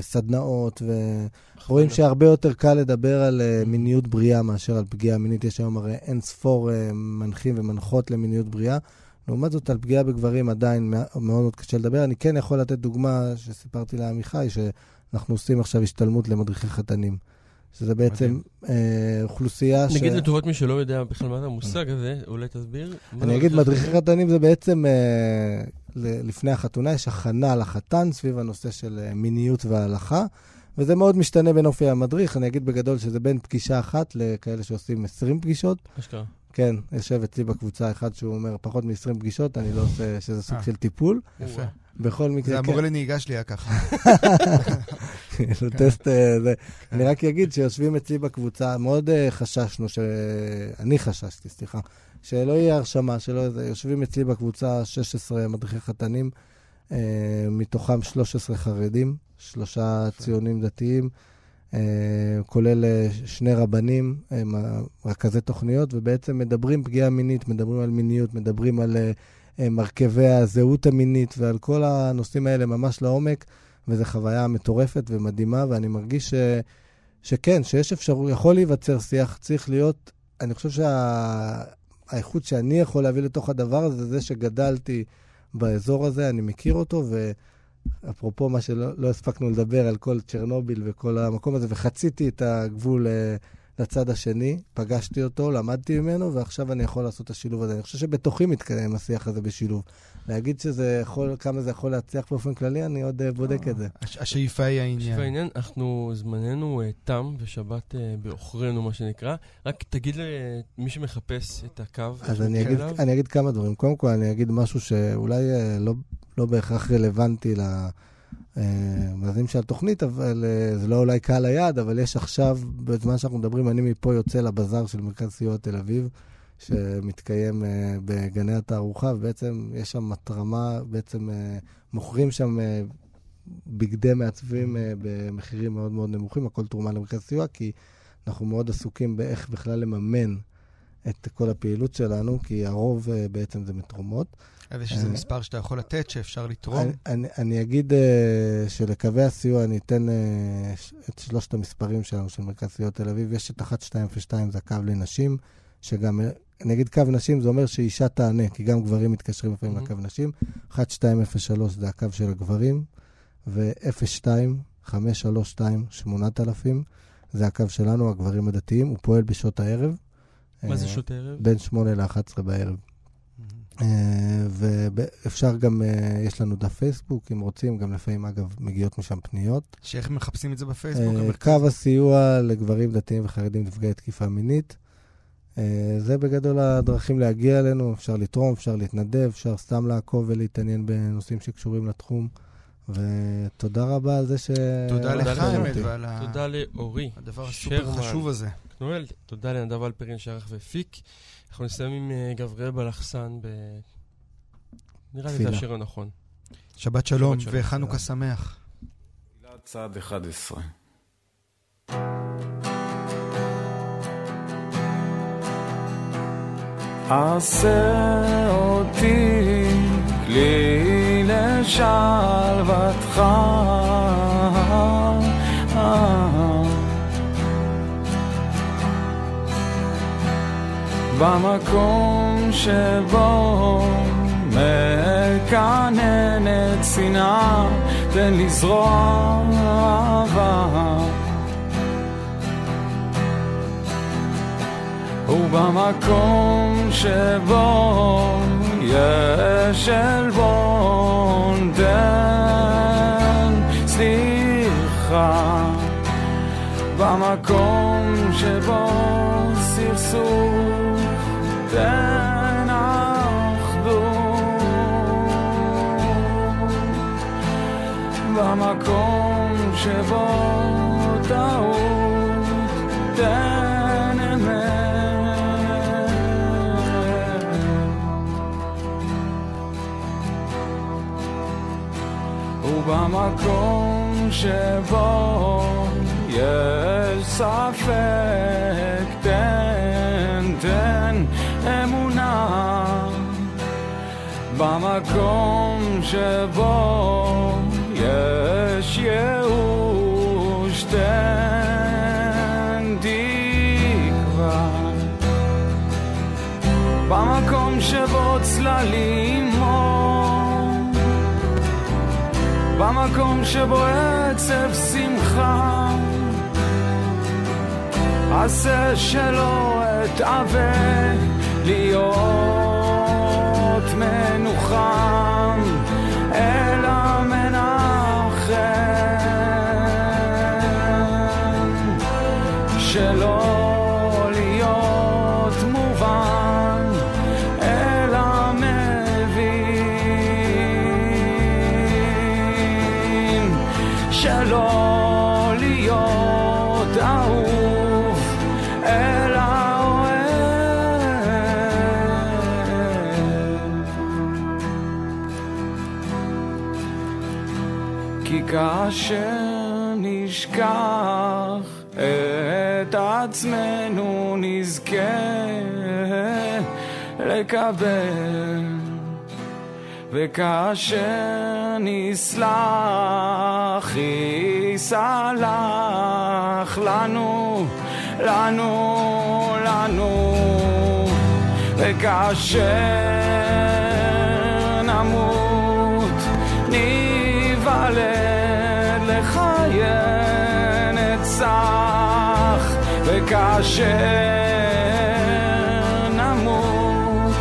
סדנאות, ורואים שהרבה יותר קל לדבר על מיניות בריאה מאשר על פגיעה מינית. יש היום הרי אין ספור מנחים ומנחות למיניות בריאה, לעומת זאת על פגיעה בגברים עדיין מאוד מאוד קשה לדבר. אני כן יכול לתת דוגמה שסיפרתי לעמיחי, שאנחנו עושים עכשיו השתלמות למדריכי חתנים. שזה בעצם אוכלוסייה ש... נגיד לטובות מי שלא יודע בכלל מה זה המושג הזה, אולי תסביר? אני אגיד, מדריכי חתנים זה בעצם, לפני החתונה יש הכנה לחתן סביב הנושא של מיניות וההלכה, וזה מאוד משתנה בין אופי המדריך. אני אגיד בגדול שזה בין פגישה אחת לכאלה שעושים 20 פגישות. אשכרה. כן, יושב אצלי בקבוצה אחד שהוא אומר, פחות מ-20 פגישות, אני לא עושה שזה סוג של טיפול. יפה. בכל מקרה... זה אמור לנהיגה שלי היה ככה. אני רק אגיד שיושבים אצלי בקבוצה, מאוד חששנו, אני חששתי, סליחה, שלא יהיה הרשמה, יושבים אצלי בקבוצה 16 מדריכי חתנים, מתוכם 13 חרדים, 3 ציונים דתיים, כולל שני רבנים, רכזי תוכניות, ובעצם מדברים פגיעה מינית, מדברים על מיניות, מדברים על מרכיבי הזהות המינית, ועל כל הנושאים האלה ממש לעומק, וזו חוויה מטורפת ומדהימה, ואני מרגיש שכן, שיש אפשרות, יכול להיווצר שיח, צריך להיות, אני חושב שהאיכות שאני יכול להביא לתוך הדבר הזה, זה שגדלתי באזור הזה, אני מכיר אותו, אפרופו מה שלא הספקנו לדבר על כל צ'רנוביל וכל המקום הזה, וחציתי את הגבול לצד השני, פגשתי אותו, למדתי ממנו, ועכשיו אני יכול לעשות את השילוב הזה. אני חושב שבתוכי מתקדם השיח הזה בשילוב. להגיד שזה יכול, כמה זה יכול להצליח באופן כללי, אני עוד בודק את זה. השאיפה היא העניין. השאיפה העניין, אנחנו זמננו תם ושבת באוכרנו, מה שנקרא. רק תגיד למי שמחפש את הקו. אז אני אגיד כמה דברים. קודם כל, אני אגיד משהו שאולי לא בהכרח רלוונטי מזים של התוכנית, אבל זה לא אולי קהל היד, אבל יש עכשיו, בזמן שאנחנו מדברים, אני מפה יוצא לבזר של מרכז סיוע תל אביב, שמתקיים בגני התערוכה, ובעצם יש שם מטרמה, בעצם מוכרים שם בגדי מעצבים במחירים מאוד מאוד נמוכים, הכל תרומה למרכז סיוע, כי אנחנו מאוד עסוקים באיך בכלל לממן את כל הפעילות שלנו, כי הרוב בעצם זה מתרומות. אבל יש איזה מספר שאתה יכול לתת, שאפשר לתרום? אני אגיד שלקווי הסיוע, אני אתן את שלושת המספרים שלנו, של מרכז סיוע תל אביב, יש את 1202, זה הקו לנשים, שגם, אני אגיד קו נשים, זה אומר שאישה תענה, כי גם גברים מתקשרים לפעמים לקו נשים, 1203 זה הקו של הגברים, ו-02-532-8000, זה הקו שלנו, הגברים הדתיים, הוא פועל בשעות הערב, מה זה שעות הערב? בין 8-11 בערב. ואפשר גם, יש לנו דף פייסבוק, אם רוצים, גם לפעמים, אגב, מגיעות משם פניות. שאיך מחפשים את זה בפייסבוק? קו הסיוע לגברים דתיים וחרדים נפגעי תקיפה מינית. זה בגדול הדרכים להגיע אלינו, אפשר לתרום, אפשר להתנדב, אפשר סתם לעקוב ולהתעניין בנושאים שקשורים לתחום. ותודה רבה על זה ש... תודה לך, אמת, ועל הדבר הסופר חשוב הזה. קנוהל, תודה לנדב אלפרין שערך ופיק. אנחנו נסיים עם גבריאל בלחסן נראה לי את השיר הנכון. שבת שלום וחנוכה שמח. צעד 11. עשה אותי כלי לשלוותך, במקום שבו מקננת שנאה, תן לזרוע אהבה, ובמקום שבו יש עלבון, תן סליחה, במקום שבו סרסור, תן אחדות, במקום שבו טעות, תן אמת, ובמקום שבו יש ספק, תן אמונה, במקום שבו יש ייאוש, תן תקווה, במקום שבו צללים מור, במקום שבו עצב שמחה, עשה שלא אתעווה להיות מנוחם, אלא מנחם, שלא להיות מובן, אלא מבין, שלא כאשר נשכח את עצמנו, נזכה לקבל, וכאשר נסלח, יסלח לנו, לנו, לנו, וכאשר נמות, נבעלה, חיין את סך, וכאשר נמות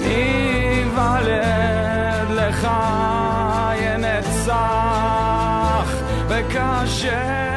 ניוולד לך ינצח וכאשר